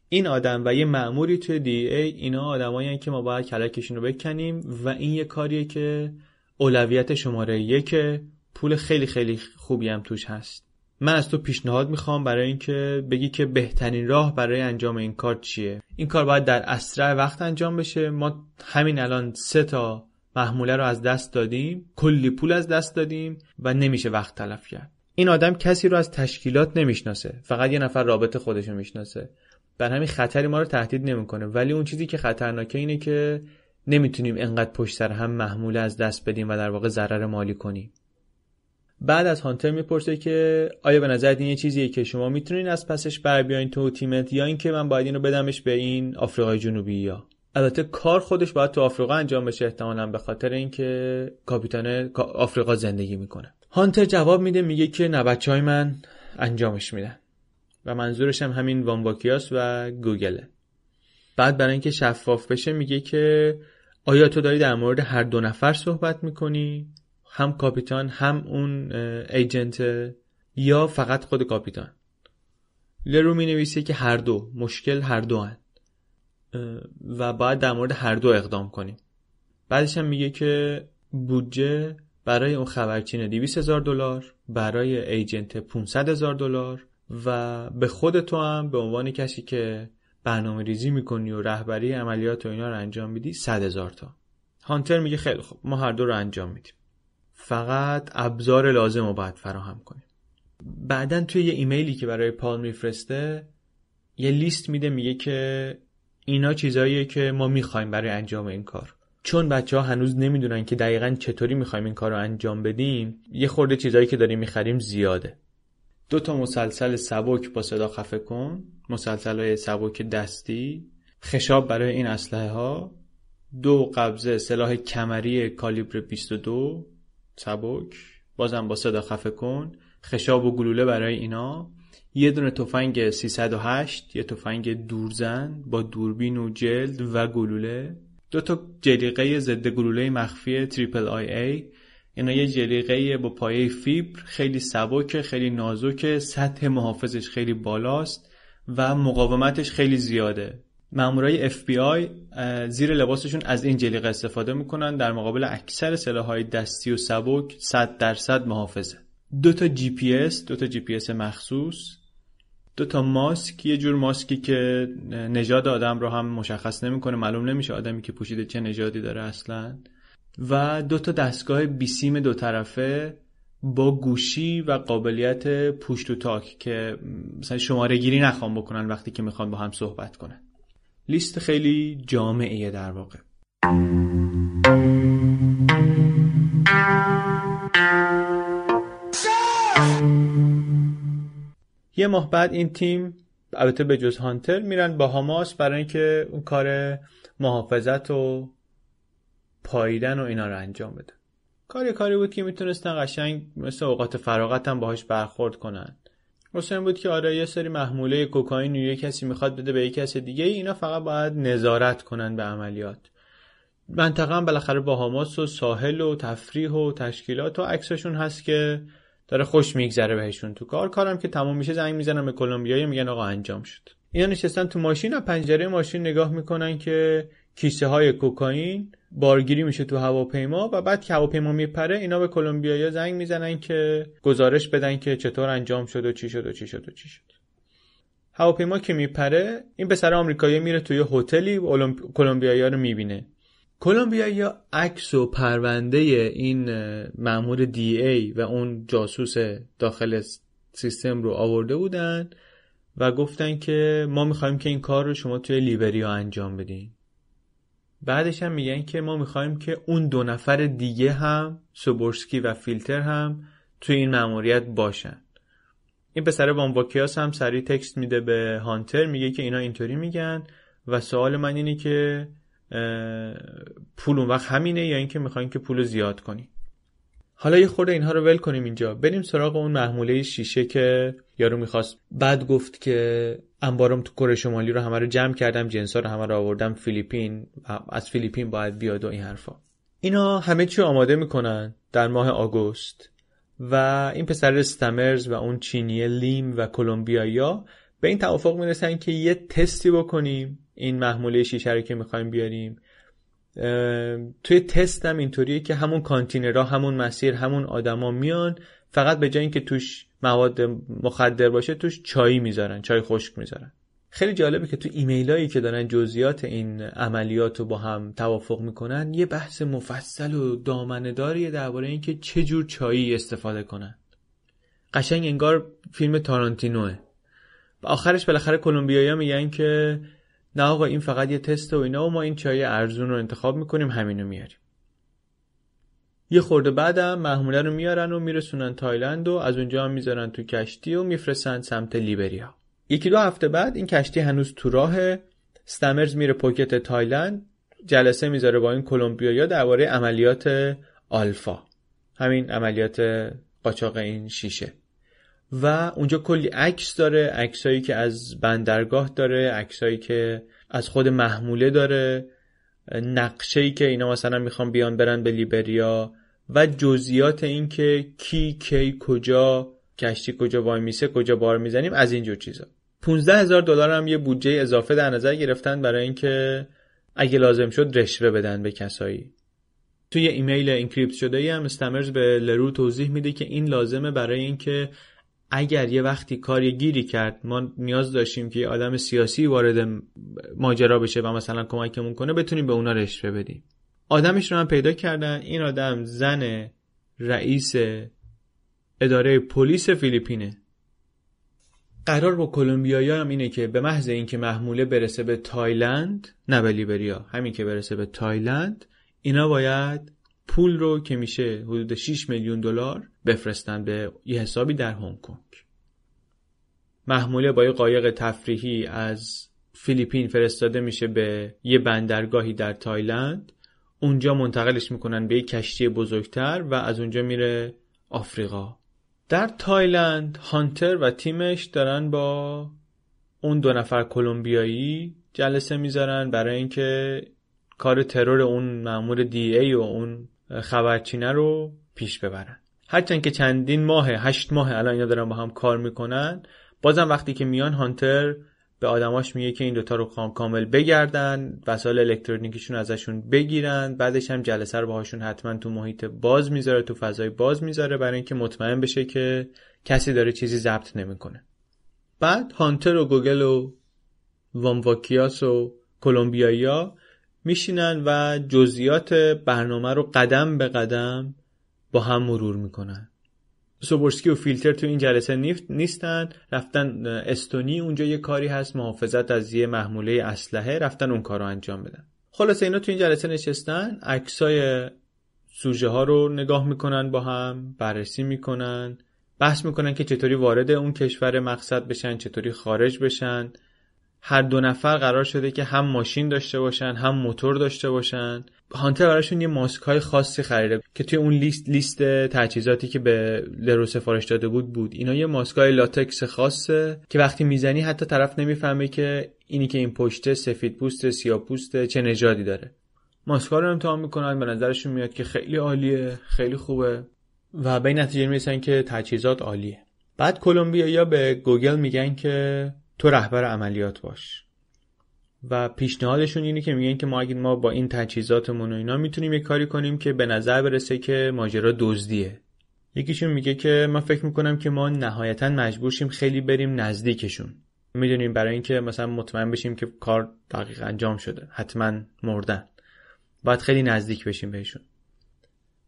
این آدم و یه مأموری توی دی ای، اینا آدمایین که ما باید کلکشون رو بکنیم و این یه کاریه که اولویت شماره یکه، پول خیلی خیلی خوبی هم توش هست. من از تو پیشنهاد میخوام برای اینکه بگی که بهترین راه برای انجام این کار چیه. این کار باید در اسرع وقت انجام بشه. ما همین الان سه تا محموله رو از دست دادیم، کلی پول از دست دادیم و نمیشه وقت تلف کرد. این آدم کسی رو از تشکیلات نمیشناسه، فقط یه نفر رابطه خودش رو میشناسه. بر همین خطری ما رو تهدید نمیکنه، ولی اون چیزی که خطرناکه اینه که نمیتونیم انقدر پشت سر هم محموله از دست بدیم و در واقع ضرر مالی کنیم. بعد از هانتر میپرسه که آیا به نظرت این یه چیزیه که شما میتونین از پسش بر بیاین تو تیمت یا اینکه من باید اینو بدمش به این آفریقای جنوبی؟ یا البته کار خودش باید تو آفریقا انجام بشه، احتمالاً به خاطر اینکه کاپیتان آفریقا زندگی میکنه. هانتر جواب میده، میگه که نه بچهای من، انجامش میدن و منظورش هم همین وامباکیاس و گوگله. بعد برای اینکه شفاف بشه میگه که آیا تو داری در مورد هر دو نفر صحبت میکنی؟ هم کاپیتان هم اون ایجنت یا فقط خود کاپیتان؟ لرو می نویسه که هر دو، مشکل هر دو هست و باید در مورد هر دو اقدام کنیم. بعدش هم میگه که بودجه برای اون خبرچین دویست هزار دلار، برای ایجنت پانصد هزار دلار و به خود تو هم به عنوان کسی که برنامه ریزی میکنی و رهبری عملیات و اینا رو انجام میدی صد هزار تا. هانتر میگه خیلی خوب، ما هر دو رو انجام میدیم، فقط ابزار لازم رو باید فراهم کنیم. بعدن توی یه ایمیلی که برای پال میفرسته یه لیست میده، میگه که اینا چیزاییه که ما میخوایم برای انجام این کار. چون بچه‌ها هنوز نمیدونن که دقیقاً چطوری میخوایم این کار رو انجام بدیم، یه خورده چیزایی که داریم میخریم زیاده. دو تا مسلسل سبک با صدا خفه کن، مسلسل‌های سبک دستی، خشاب برای این اسلحه ها، دو قبضه سلاح کمری کالیبر بیست و دو سبک، بازم با صدا خفه کن، خشاب و گلوله برای اینا، یه دونه تفنگ سیصد و هشت، یه تفنگ دورزن با دوربین و جلد و گلوله، دو تا جلیقه ضد گلوله مخفی تریپل آی ای. اینا یه جلیقه با پایه فیبر، خیلی سبکه، خیلی نازکه، سطح محافظش خیلی بالاست و مقاومتش خیلی زیاده. مامورای اف بی آی زیر لباسشون از این جلیقه استفاده میکنن در مقابل اکثر سلاح‌های دستی و سبک. صد درصد محافظه. دو تا جی پی اس، دو تا جی پی اس مخصوص، دو تا ماسک، یه جور ماسکی که نژاد آدم رو هم مشخص نمیکنه، معلوم نمیشه آدمی که پوشیده چه نژادی داره اصلا، و دو تا دستگاه بیسیم دو طرفه با گوشی و قابلیت پوش تو تاک که مثلا شماره گیری نخوام بکنن وقتی که میخوان با هم صحبت کنن. لیست خیلی جامعه در واقع. یه ماه بعد این تیم البته به جز هانتر میرن با هاماس برای اینکه اون کار محافظت و پاییدن و اینا رو انجام بده. کاری کاری بود که میتونستن قشنگ مثل اوقات فراغت هم باهاش برخورد کنن. مثلا بود که آره یه سری محموله کوکائین و یه کسی میخواد بده به یه کس دیگه، اینا فقط باید نظارت کنن به عملیات. منطقه هم بالاخره با هاماس و ساحل و تفریح و تشکیلات و عکسشون هست که داره خوش میگذره بهشون تو کار. کارم که تمام میشه زنگ میزنن به کلمبیایی، میگن آقا انجام شد. اینا نشستن تو ماشین، از پنجره ماشین نگاه میکنن که کیسه های کوکائین بارگیری میشه تو هواپیما و بعد که هواپیما میپره اینا به کلمبیایی‌ها زنگ میزنن که گزارش بدن که چطور انجام شد و چی شد و چی شد و چی شد. هواپیما که میپره این پسر آمریکایی میره توی هتلی، کلمبیایی‌ها رو میبینه. کلمبیایی‌ها عکس و پرونده این مأمور دی ای و اون جاسوس داخل سیستم رو آورده بودن و گفتن که ما میخوایم که این کار رو شما توی لیبریا انجام بدین. بعدش هم میگن که ما میخوایم که اون دو نفر دیگه هم، سوبورسکی و فیلتر هم توی این مأموریت باشن. این پسر وامباکیاس هم سریع تکست میده به هانتر، میگه که اینا اینطوری میگن و سوال من اینه که پول اون وقت همینه یا اینکه میخواین که پول زیاد کنی. حالا یه خورده اینها رو ول کنیم اینجا، بریم سراغ اون محموله شیشه که یارو میخواست. بعد گفت که انبارم تو کره شمالی رو همه رو جمع کردم، جنسا رو همه رو آوردم فیلیپین، از فیلیپین باید بیاد و این حرفا. اینا همه چی آماده میکنن در ماه آگوست و این پسر استمرز و اون چینی لیم و کلمبیایی‌ها به این توافق میرسن که یه تستی بکنیم این محموله شیشه رو که میخوایم بیاریم. توی تست هم اینطوریه که همون کانتینرها، همون مسیر، همون آدما میان، فقط به جای اینکه توش مواد مخدر باشه توش چای میذارن، چای خشک میذارن. خیلی جالبه که تو ایمیلایی که دارن جزئیات این عملیات رو با هم توافق میکنن یه بحث مفصل و دامنه داریه درباره اینکه چه جور چایی استفاده کنن. قشنگ انگار فیلم تارانتینوه. و آخرش بالاخره کلمبیایی‌ها میگن که نه آقا این فقط یه تست و اینا و ما این چای ارزون رو انتخاب میکنیم، همینو میاریم. یه خورده بعدم محموله رو میارن و میرسونن تایلند و از اونجا هم میذارن تو کشتی و میفرستن سمت لیبریا. یکی دو هفته بعد این کشتی هنوز تو راهه. استمرز میره پوکت تایلند، جلسه میذاره با این کلمبیایی‌ها درباره عملیات آلفا، همین عملیات قاچاق این شیشه. و اونجا کلی عکس داره، عکسایی که از بندرگاه داره، عکسایی که از خود محموله داره، نقشه‌ای که اینا مثلا میخوان بیان برن به لیبریا و جزئیات این که کی کی کجا کشتی کجا وای میسه کجا بار میزنیم از اینجور چیزا. پانزده هزار دلار هم یه بودجه اضافه در نظر گرفتن برای اینکه اگه لازم شد رشوه بدن به کسایی. توی ایمیل انکریپت شده‌ای هم استمرز به لرو توضیح میده که این لازمه برای اینکه اگر یه وقتی کاری گیری کرد ما نیاز داشتیم که یه آدم سیاسی وارد ماجرا بشه و مثلا کمکمون کنه بتونیم به اونا رشوه بدیم. آدمش رو هم پیدا کردن. این آدم زن رئیس اداره پلیس فیلیپینه. قرار با کلمبیایی‌ها هم اینه که به محض اینکه محموله برسه به تایلند، نه به لیبریا، همین که برسه به تایلند، اینا باید پول رو که میشه حدود شش میلیون دلار بفرستن به یه حسابی در هنگ کنگ. محموله با یه قایق تفریحی از فیلیپین فرستاده میشه به یه بندرگاهی در تایلند. اونجا منتقلش میکنن به یه کشتی بزرگتر و از اونجا میره آفریقا. در تایلند هانتر و تیمش دارن با اون دو نفر کلمبیایی جلسه میذارن برای اینکه کار ترور اون مأمور دی ای و اون خبرچینه رو پیش ببرن. هرچند که چندین ماه، هشت ماه الان اینا دارن با هم کار میکنن، بازم وقتی که میان هانتر به آدماش میگه که این دوتا رو کام کامل بگردن، وسایل الکترونیکیشون ازشون بگیرن، بعدش هم جلسه رو باهاشون حتما تو محیط باز میذاره، تو فضای باز میذاره برای اینکه مطمئن بشه که کسی داره چیزی ضبط نمیکنه. بعد هانتر و گوگل و وامواکیاس و کلمبیایی‌ها میشینن و جزئیات برنامه رو قدم به قدم با هم مرور میکنن. سوبورسکی و فیلتر تو این جلسه نیستن، رفتن استونی، اونجا یه کاری هست محافظت از یه محموله اسلحه، رفتن اون کارو انجام بدن. خلاصه اینا تو این جلسه نشستن، عکسای سوژه ها رو نگاه میکنن، با هم بررسی میکنن، بحث میکنن که چطوری وارد اون کشور مقصد بشن، چطوری خارج بشن. هر دو نفر قرار شده که هم ماشین داشته باشن هم موتور داشته باشن. هانتر براشون یه ماسک‌های خاصی خریده که توی اون لیست لیست تجهیزاتی که به لرو سفارش داده بود بود. اینا یه ماسک‌های لاتکس خاصه که وقتی میزنی حتی طرف نمیفهمه که اینی که این پشته سفید پوسته سیاه پوسته چه نژادی داره. ماسک‌ها رو امتحان میکنن، به نظرشون میاد که خیلی عالیه، خیلی خوبه و به نتیجه میرسن که تجهیزات عالیه. بعد کلمبیایی‌ها به گوگل میگن که تو رهبر عملیات باش و پیشنهادشون اینه که میگن که ما اگه ما با این تجهیزاتمون و اینا میتونیم یه کاری کنیم که به نظر برسه که ماجرا دزدیه. یکیشون میگه که من فکر میکنم که ما نهایتاً مجبور شیم خیلی بریم نزدیکشون، میدونیم، برای اینکه مثلا مطمئن بشیم که کار دقیق انجام شده، حتما مردن، باید خیلی نزدیک بشیم بهشون.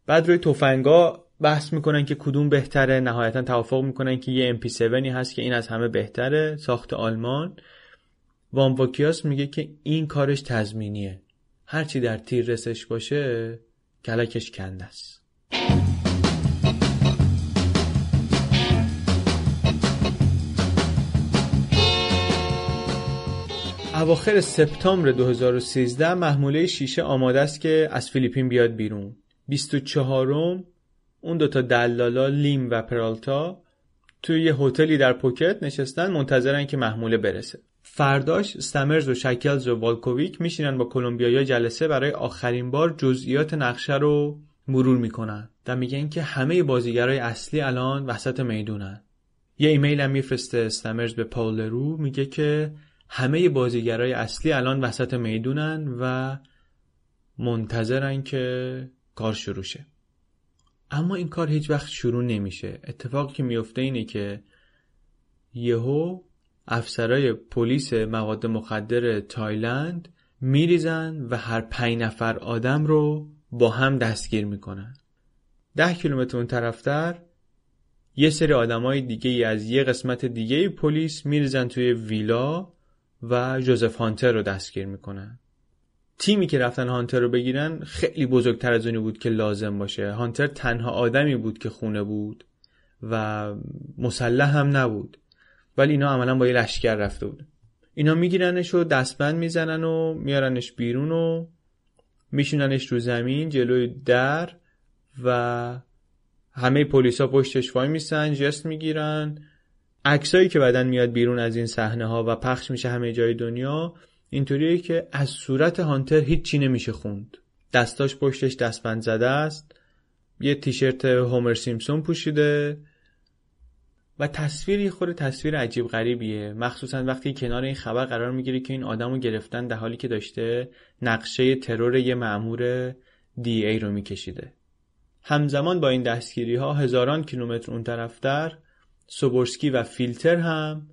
بعد روی تفنگا بحث میکنن که کدوم بهتره، نهایتا توافق میکنن که یه ام پی هفت هست که این از همه بهتره، ساخت آلمان. وامواکیاس میگه که این کارش تضمینیه، هرچی در تیر رسش باشه کلکش کنده است. اواخر سپتامبر دو هزار و سیزده محموله شیشه آماده است که از فیلیپین بیاد بیرون. بیست و چهارم اون دوتا دلالا لیم و پرالتا توی یه هتلی در پوکت نشستن، منتظرن که محموله برسه. فرداش استمرز و شکلز و والکوویک میشینن با کلمبیایی‌ها جلسه برای آخرین بار جزئیات نقشه رو مرور میکنن و میگن که همه بازیگرای اصلی الان وسط میدونن. یه ایمیل هم میفرسته استمرز به پاول لرو، میگه که همه بازیگرای اصلی الان وسط میدونن و منتظرن که کار شروع شه. اما این کار هیچ وقت شروع نمیشه. اتفاقی که میفته اینه که یهو افسرای پلیس مواد مخدر تایلند میریزن و هر پنج نفر آدم رو با هم دستگیر میکنن. ده کیلومتر اون طرفتر یه سری آدمای دیگه از یه قسمت دیگه پلیس میریزن توی ویلا و جوزف هانتر رو دستگیر میکنن. تیمی که رفتن هانتر رو بگیرن خیلی بزرگتر از اونی بود که لازم باشه. هانتر تنها آدمی بود که خونه بود و مسلح هم نبود، ولی اینا عملا با یه لشکر رفته بود. اینا میگیرنش و دستبند میزنن و میارنش بیرون و میشوننش رو زمین جلوی در و همه پلیسا پشتش وای میسن، جست میگیرن عکسایی که بعدن میاد بیرون از این صحنه ها و پخش میشه همه جای دنیا اینطوریه که از صورت هانتر هیچی نمیشه خوند. دستاش پشتش دستبند زده است، یه تیشرت هومر سیمپسون پوشیده و تصویری خوره تصویر عجیب غریبیه، مخصوصا وقتی کنار این خبر قرار میگیری که این آدمو گرفتن در حالی که داشته نقشه ترور یه مأمور دی ای رو میکشیده. همزمان با این دستگیری ها هزاران کیلومتر اون طرفتر سوبورسکی و فیلتر هم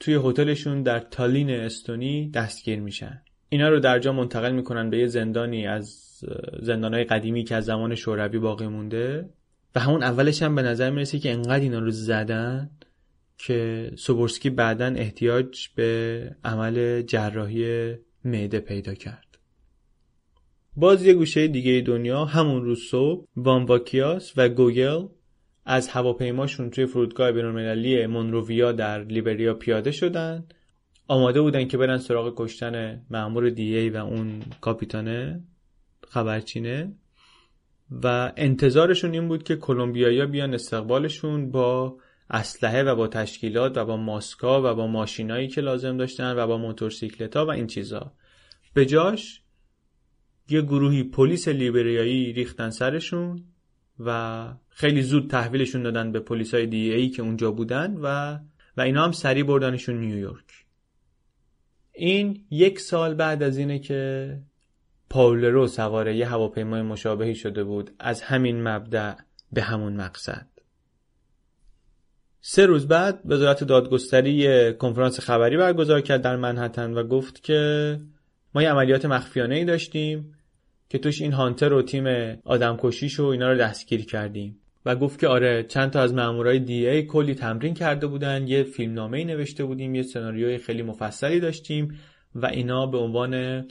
توی هتلشون در تالین استونی دستگیر میشن. اینا رو درجا منتقل میکنن به یه زندانی از زندانهای قدیمی که از زمان شوروی باقی مونده و همون اولش هم به نظر میرسه که انقدر اینا رو زدن که سوبورسکی بعداً احتیاج به عمل جراحی معده پیدا کرد. باز یه گوشه دیگه دنیا همون روز صبح وامواکیاس و گوگل از هواپیماشون توی فرودگاه بین‌المللی مونروویا در لیبریا پیاده شدن. آماده بودن که برن سراغ کشتن مأمور دی‌ای و اون کاپیتانه خبرچینه و انتظارشون این بود که کلمبیایی‌ها بیان استقبالشون با اسلحه و با تشکیلات و با ماسکا و با ماشینایی که لازم داشتن و با موتورسیکلت‌ها و این چیزا. به جاش یه گروهی پلیس لیبریایی ریختن سرشون و خیلی زود تحویلشون دادن به پلیسای دی‌ای که اونجا بودن و و اینا هم سری بردنشون نیویورک. این یک سال بعد از اینه که پاول لرو سواره یه هواپیمای مشابهی شده بود از همین مبدأ به همون مقصد. سه روز بعد وزارت دادگستری کنفرانس خبری برگزار کرد در منهتن و گفت که ما یه عملیات مخفیانه‌ای داشتیم که توش این هانتر و تیم آدمکشیش و اینا رو دستگیر کردیم و گفت که آره چند تا از مامورای دی ای کلی تمرین کرده بودن، یه فیلمنامه‌ای نوشته بودیم، یه سناریوی خیلی مفصلی داشتیم و اینا به عنوان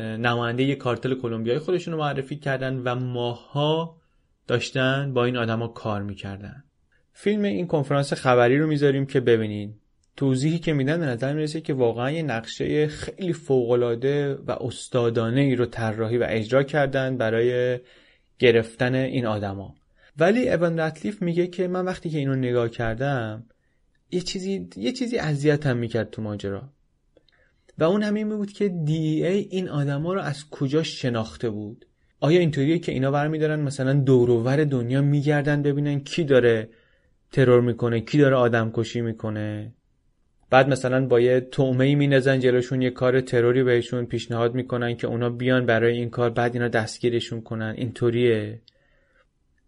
نماینده یه کارتل کلمبیایی خودشون رو معرفی کردن و ماها داشتن با این آدما کار می‌کردن. فیلم این کنفرانس خبری رو می‌ذاریم که ببینید. توضیحی که میدن به نظر میرسه که واقعا یه نقشه خیلی فوق‌العاده و استادانه ای رو طراحی و اجرا کردن برای گرفتن این آدما. ولی ایوان رتلیف میگه که من وقتی که اینو نگاه کردم یه چیزی یه چیزی اذیتم میکرد تو ماجرا و اون هم این بود که دی ای این آدما رو از کجا شناخته بود. آیا اینطوریه که اینا برمی‌دارن مثلا دور و بر دنیا میگردن ببینن کی داره ترور میکنه، کی داره آدمکشی میکنه، بعد مثلا با یه تومه‌ای میندازن جلوشون، یه کار تروری بهشون پیشنهاد میکنن که اونا بیان برای این کار، بعد اینا دستگیرشون کنن؟ اینطوریه.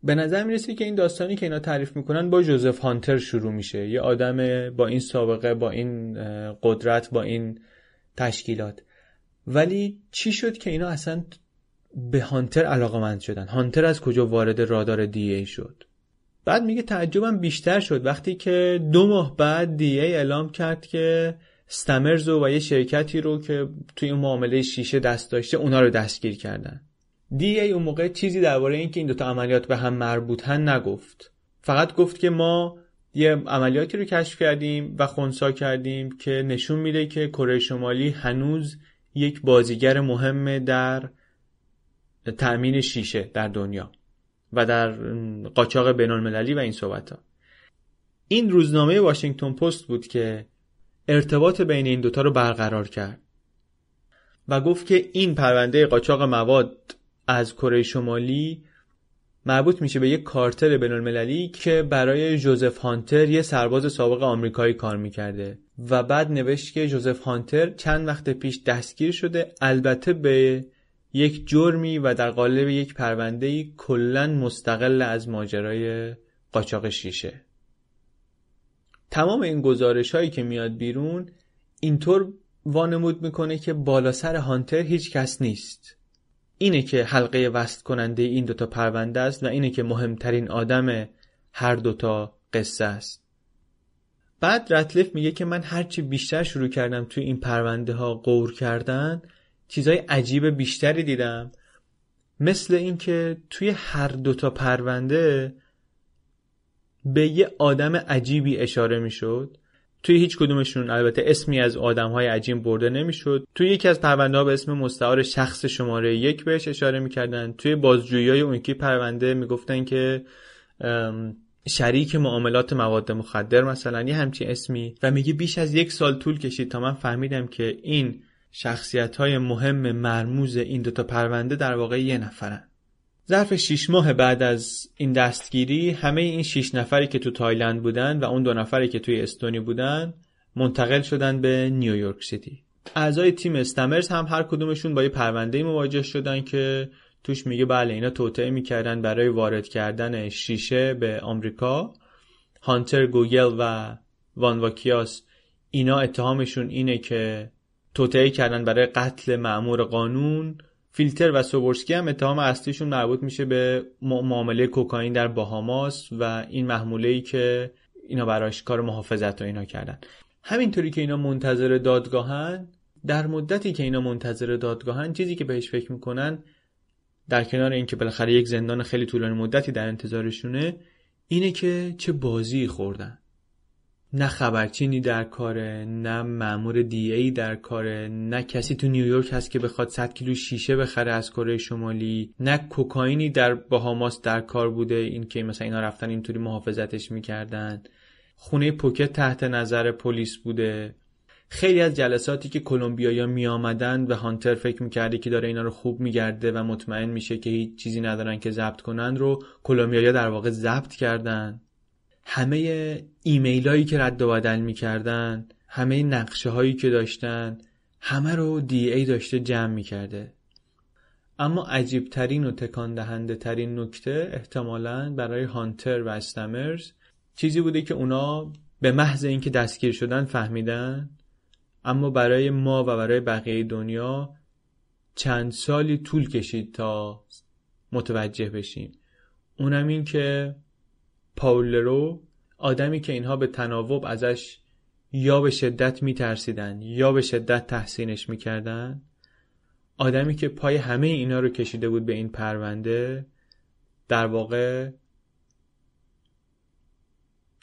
به نظر میرسه که این داستانی که اینا تعریف میکنن با جوزف هانتر شروع میشه، یه آدم با این سابقه، با این قدرت، با این تشکیلات. ولی چی شد که اینا اصلا به هانتر علاقه‌مند شدن؟ هانتر از کجا وارد رادار دی ای شد؟ بعد میگه تعجبم بیشتر شد وقتی که دو ماه بعد دی ای اعلام کرد که استمرز و یه شرکتی رو که توی اون معامله شیشه دست داشته اونا رو دستگیر کردن. دی ای اون موقع چیزی درباره این که این دوتا عملیات به هم مربوطن نگفت، فقط گفت که ما یه عملیاتی رو کشف کردیم و خنثی کردیم که نشون میده که کره شمالی هنوز یک بازیگر مهم در تأمین شیشه در دنیا و در قاچاق بین‌المللی و این صحبت‌ها. این روزنامه واشنگتن پست بود که ارتباط بین این دوتا رو برقرار کرد و گفت که این پرونده قاچاق مواد از کره شمالی مربوط میشه به یک کارتل بین‌المللی که برای جوزف هانتر، یه سرباز سابق آمریکایی، کار میکرده. و بعد نوشت که جوزف هانتر چند وقت پیش دستگیر شده، البته به یک جرمی و در قالب یک پرونده‌ای کلاً مستقل از ماجرای قاچاق شیشه. تمام این گزارش‌هایی که میاد بیرون اینطور وانمود میکنه که بالا سر هانتر هیچ کس نیست. اینه که حلقه وصل کننده این دوتا پرونده است و اینه که مهمترین آدم هر دوتا قصه است. بعد رتلیف میگه که من هرچی بیشتر شروع کردم توی این پرونده ها غور کردن، چیزای عجیب بیشتری دیدم، مثل این که توی هر دوتا پرونده به یه آدم عجیبی اشاره میشد. توی هیچ کدومشون البته اسمی از آدم‌های عجیب برده نمی‌شد. توی یکی از پرونده‌ها به اسم مستعار شخص شماره یک بهش اشاره می‌کردن. توی بازجویی‌های اون یکی پرونده می‌گفتن که شریک معاملات مواد مخدر مثلا یه همچین اسمی، و میگه بیش از یک سال طول کشید تا من فهمیدم که این شخصیت‌های مهم مرموز این دوتا پرونده در واقع یه نفرن. ظرف شش ماه بعد از این دستگیری همه این شش نفری که تو تایلند بودن و اون دو نفری که توی استونی بودن منتقل شدن به نیویورک سیتی. اعضای تیم استمرز هم هر کدومشون با یه پرونده‌ای مواجه شدن که توش میگه بله اینا توطئه میکردن برای وارد کردن شیشه به آمریکا. هانتر، گوگل و وانواکیاس اینا اتهامشون اینه که توطئه کردن برای قتل مأمور قانون. فیلتر و سوبورسکی هم اتهام اصلیشون مربوط میشه به معامله کوکائین در باهاماس و این محموله‌ای که اینا براش کار محافظت و اینا کردن. همینطوری که اینا منتظر دادگاهن، در مدتی که اینا منتظر دادگاهن چیزی که بهش فکر میکنن در کنار اینکه بالاخره یک زندان خیلی طولانی مدتی در انتظارشونه اینه که چه بازی خوردن. نه خبرچینی در کاره، نه مأمور دی ای در کاره، نه کسی تو نیویورک هست که بخواد صد کیلو شیشه بخره از کره شمالی، نه کوکائینی در باهاماس در کار بوده این که مثلا اینا رفتن اینطوری محافظتش میکردن. خونه پوکت تحت نظر پلیس بوده. خیلی از جلساتی که کلمبیایی‌ها میآمدن و هانتر فکر میکرده که داره اینا رو خوب میگرده و مطمئن میشه که هیچ چیزی ندارن که ضبط کنن رو کلمبیایی‌ها در واقع ضبط کردن. همه ایمیلایی که رد و بدل میکردن، همه نقشه هایی که داشتن، همه رو دی ای داشته جمع میکرده. اما عجیب ترین و تکان دهنده ترین نکته احتمالاً برای هانتر و استمرز چیزی بوده که اونا به محض اینکه دستگیر شدن فهمیدن، اما برای ما و برای بقیه دنیا چند سالی طول کشید تا متوجه بشیم. اونم این که پاول لرو آدمی که اینها به تناوب ازش یا به شدت میترسیدن یا به شدت تحسینش میکردن، آدمی که پای همه اینا رو کشیده بود به این پرونده، در واقع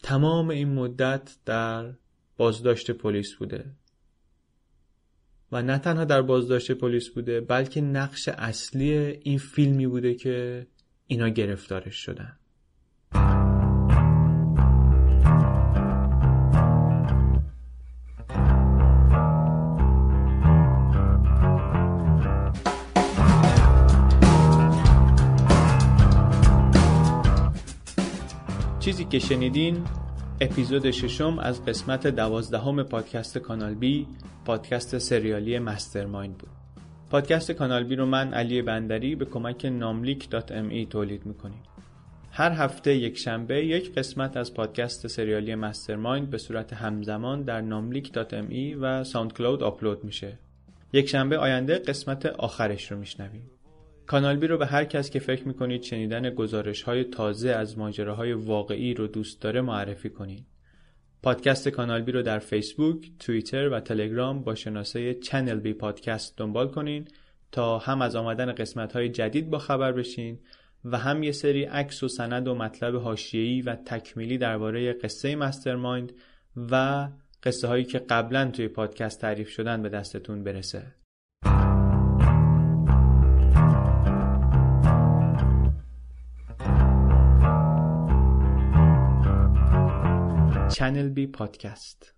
تمام این مدت در بازداشت پلیس بوده و نه تنها در بازداشت پلیس بوده بلکه نقش اصلی این فیلمی بوده که اینا گرفتارش شدن. چیزی که شنیدین اپیزود ششم از قسمت دوازدهم پادکست کانال بی، پادکست سریالی مسترمایند بود. پادکست کانال بی رو من علی بندری به کمک ناملیک دات ام ای تولید میکنیم. هر هفته یک شنبه یک قسمت از پادکست سریالی مسترمایند به صورت همزمان در ناملیک دات ام ای و ساوندکلاود آپلود میشه. یک شنبه آینده قسمت آخرش رو میشنویم. کانال بی رو به هر کس که فکر میکنید شنیدن گزارش‌های تازه از ماجراهای واقعی رو دوست داره معرفی کنید. پادکست کانال بی رو در فیسبوک، توییتر و تلگرام با شناسه چنل بی پادکست دنبال کنین تا هم از آمدن قسمت‌های جدید با خبر بشین و هم یه سری عکس و سند و مطلب حاشیه‌ای و تکمیلی درباره قصه مسترمایند و قصه هایی که قبلا توی پادکست تعریف شدن به دستتون برسه. چنل بی پادکست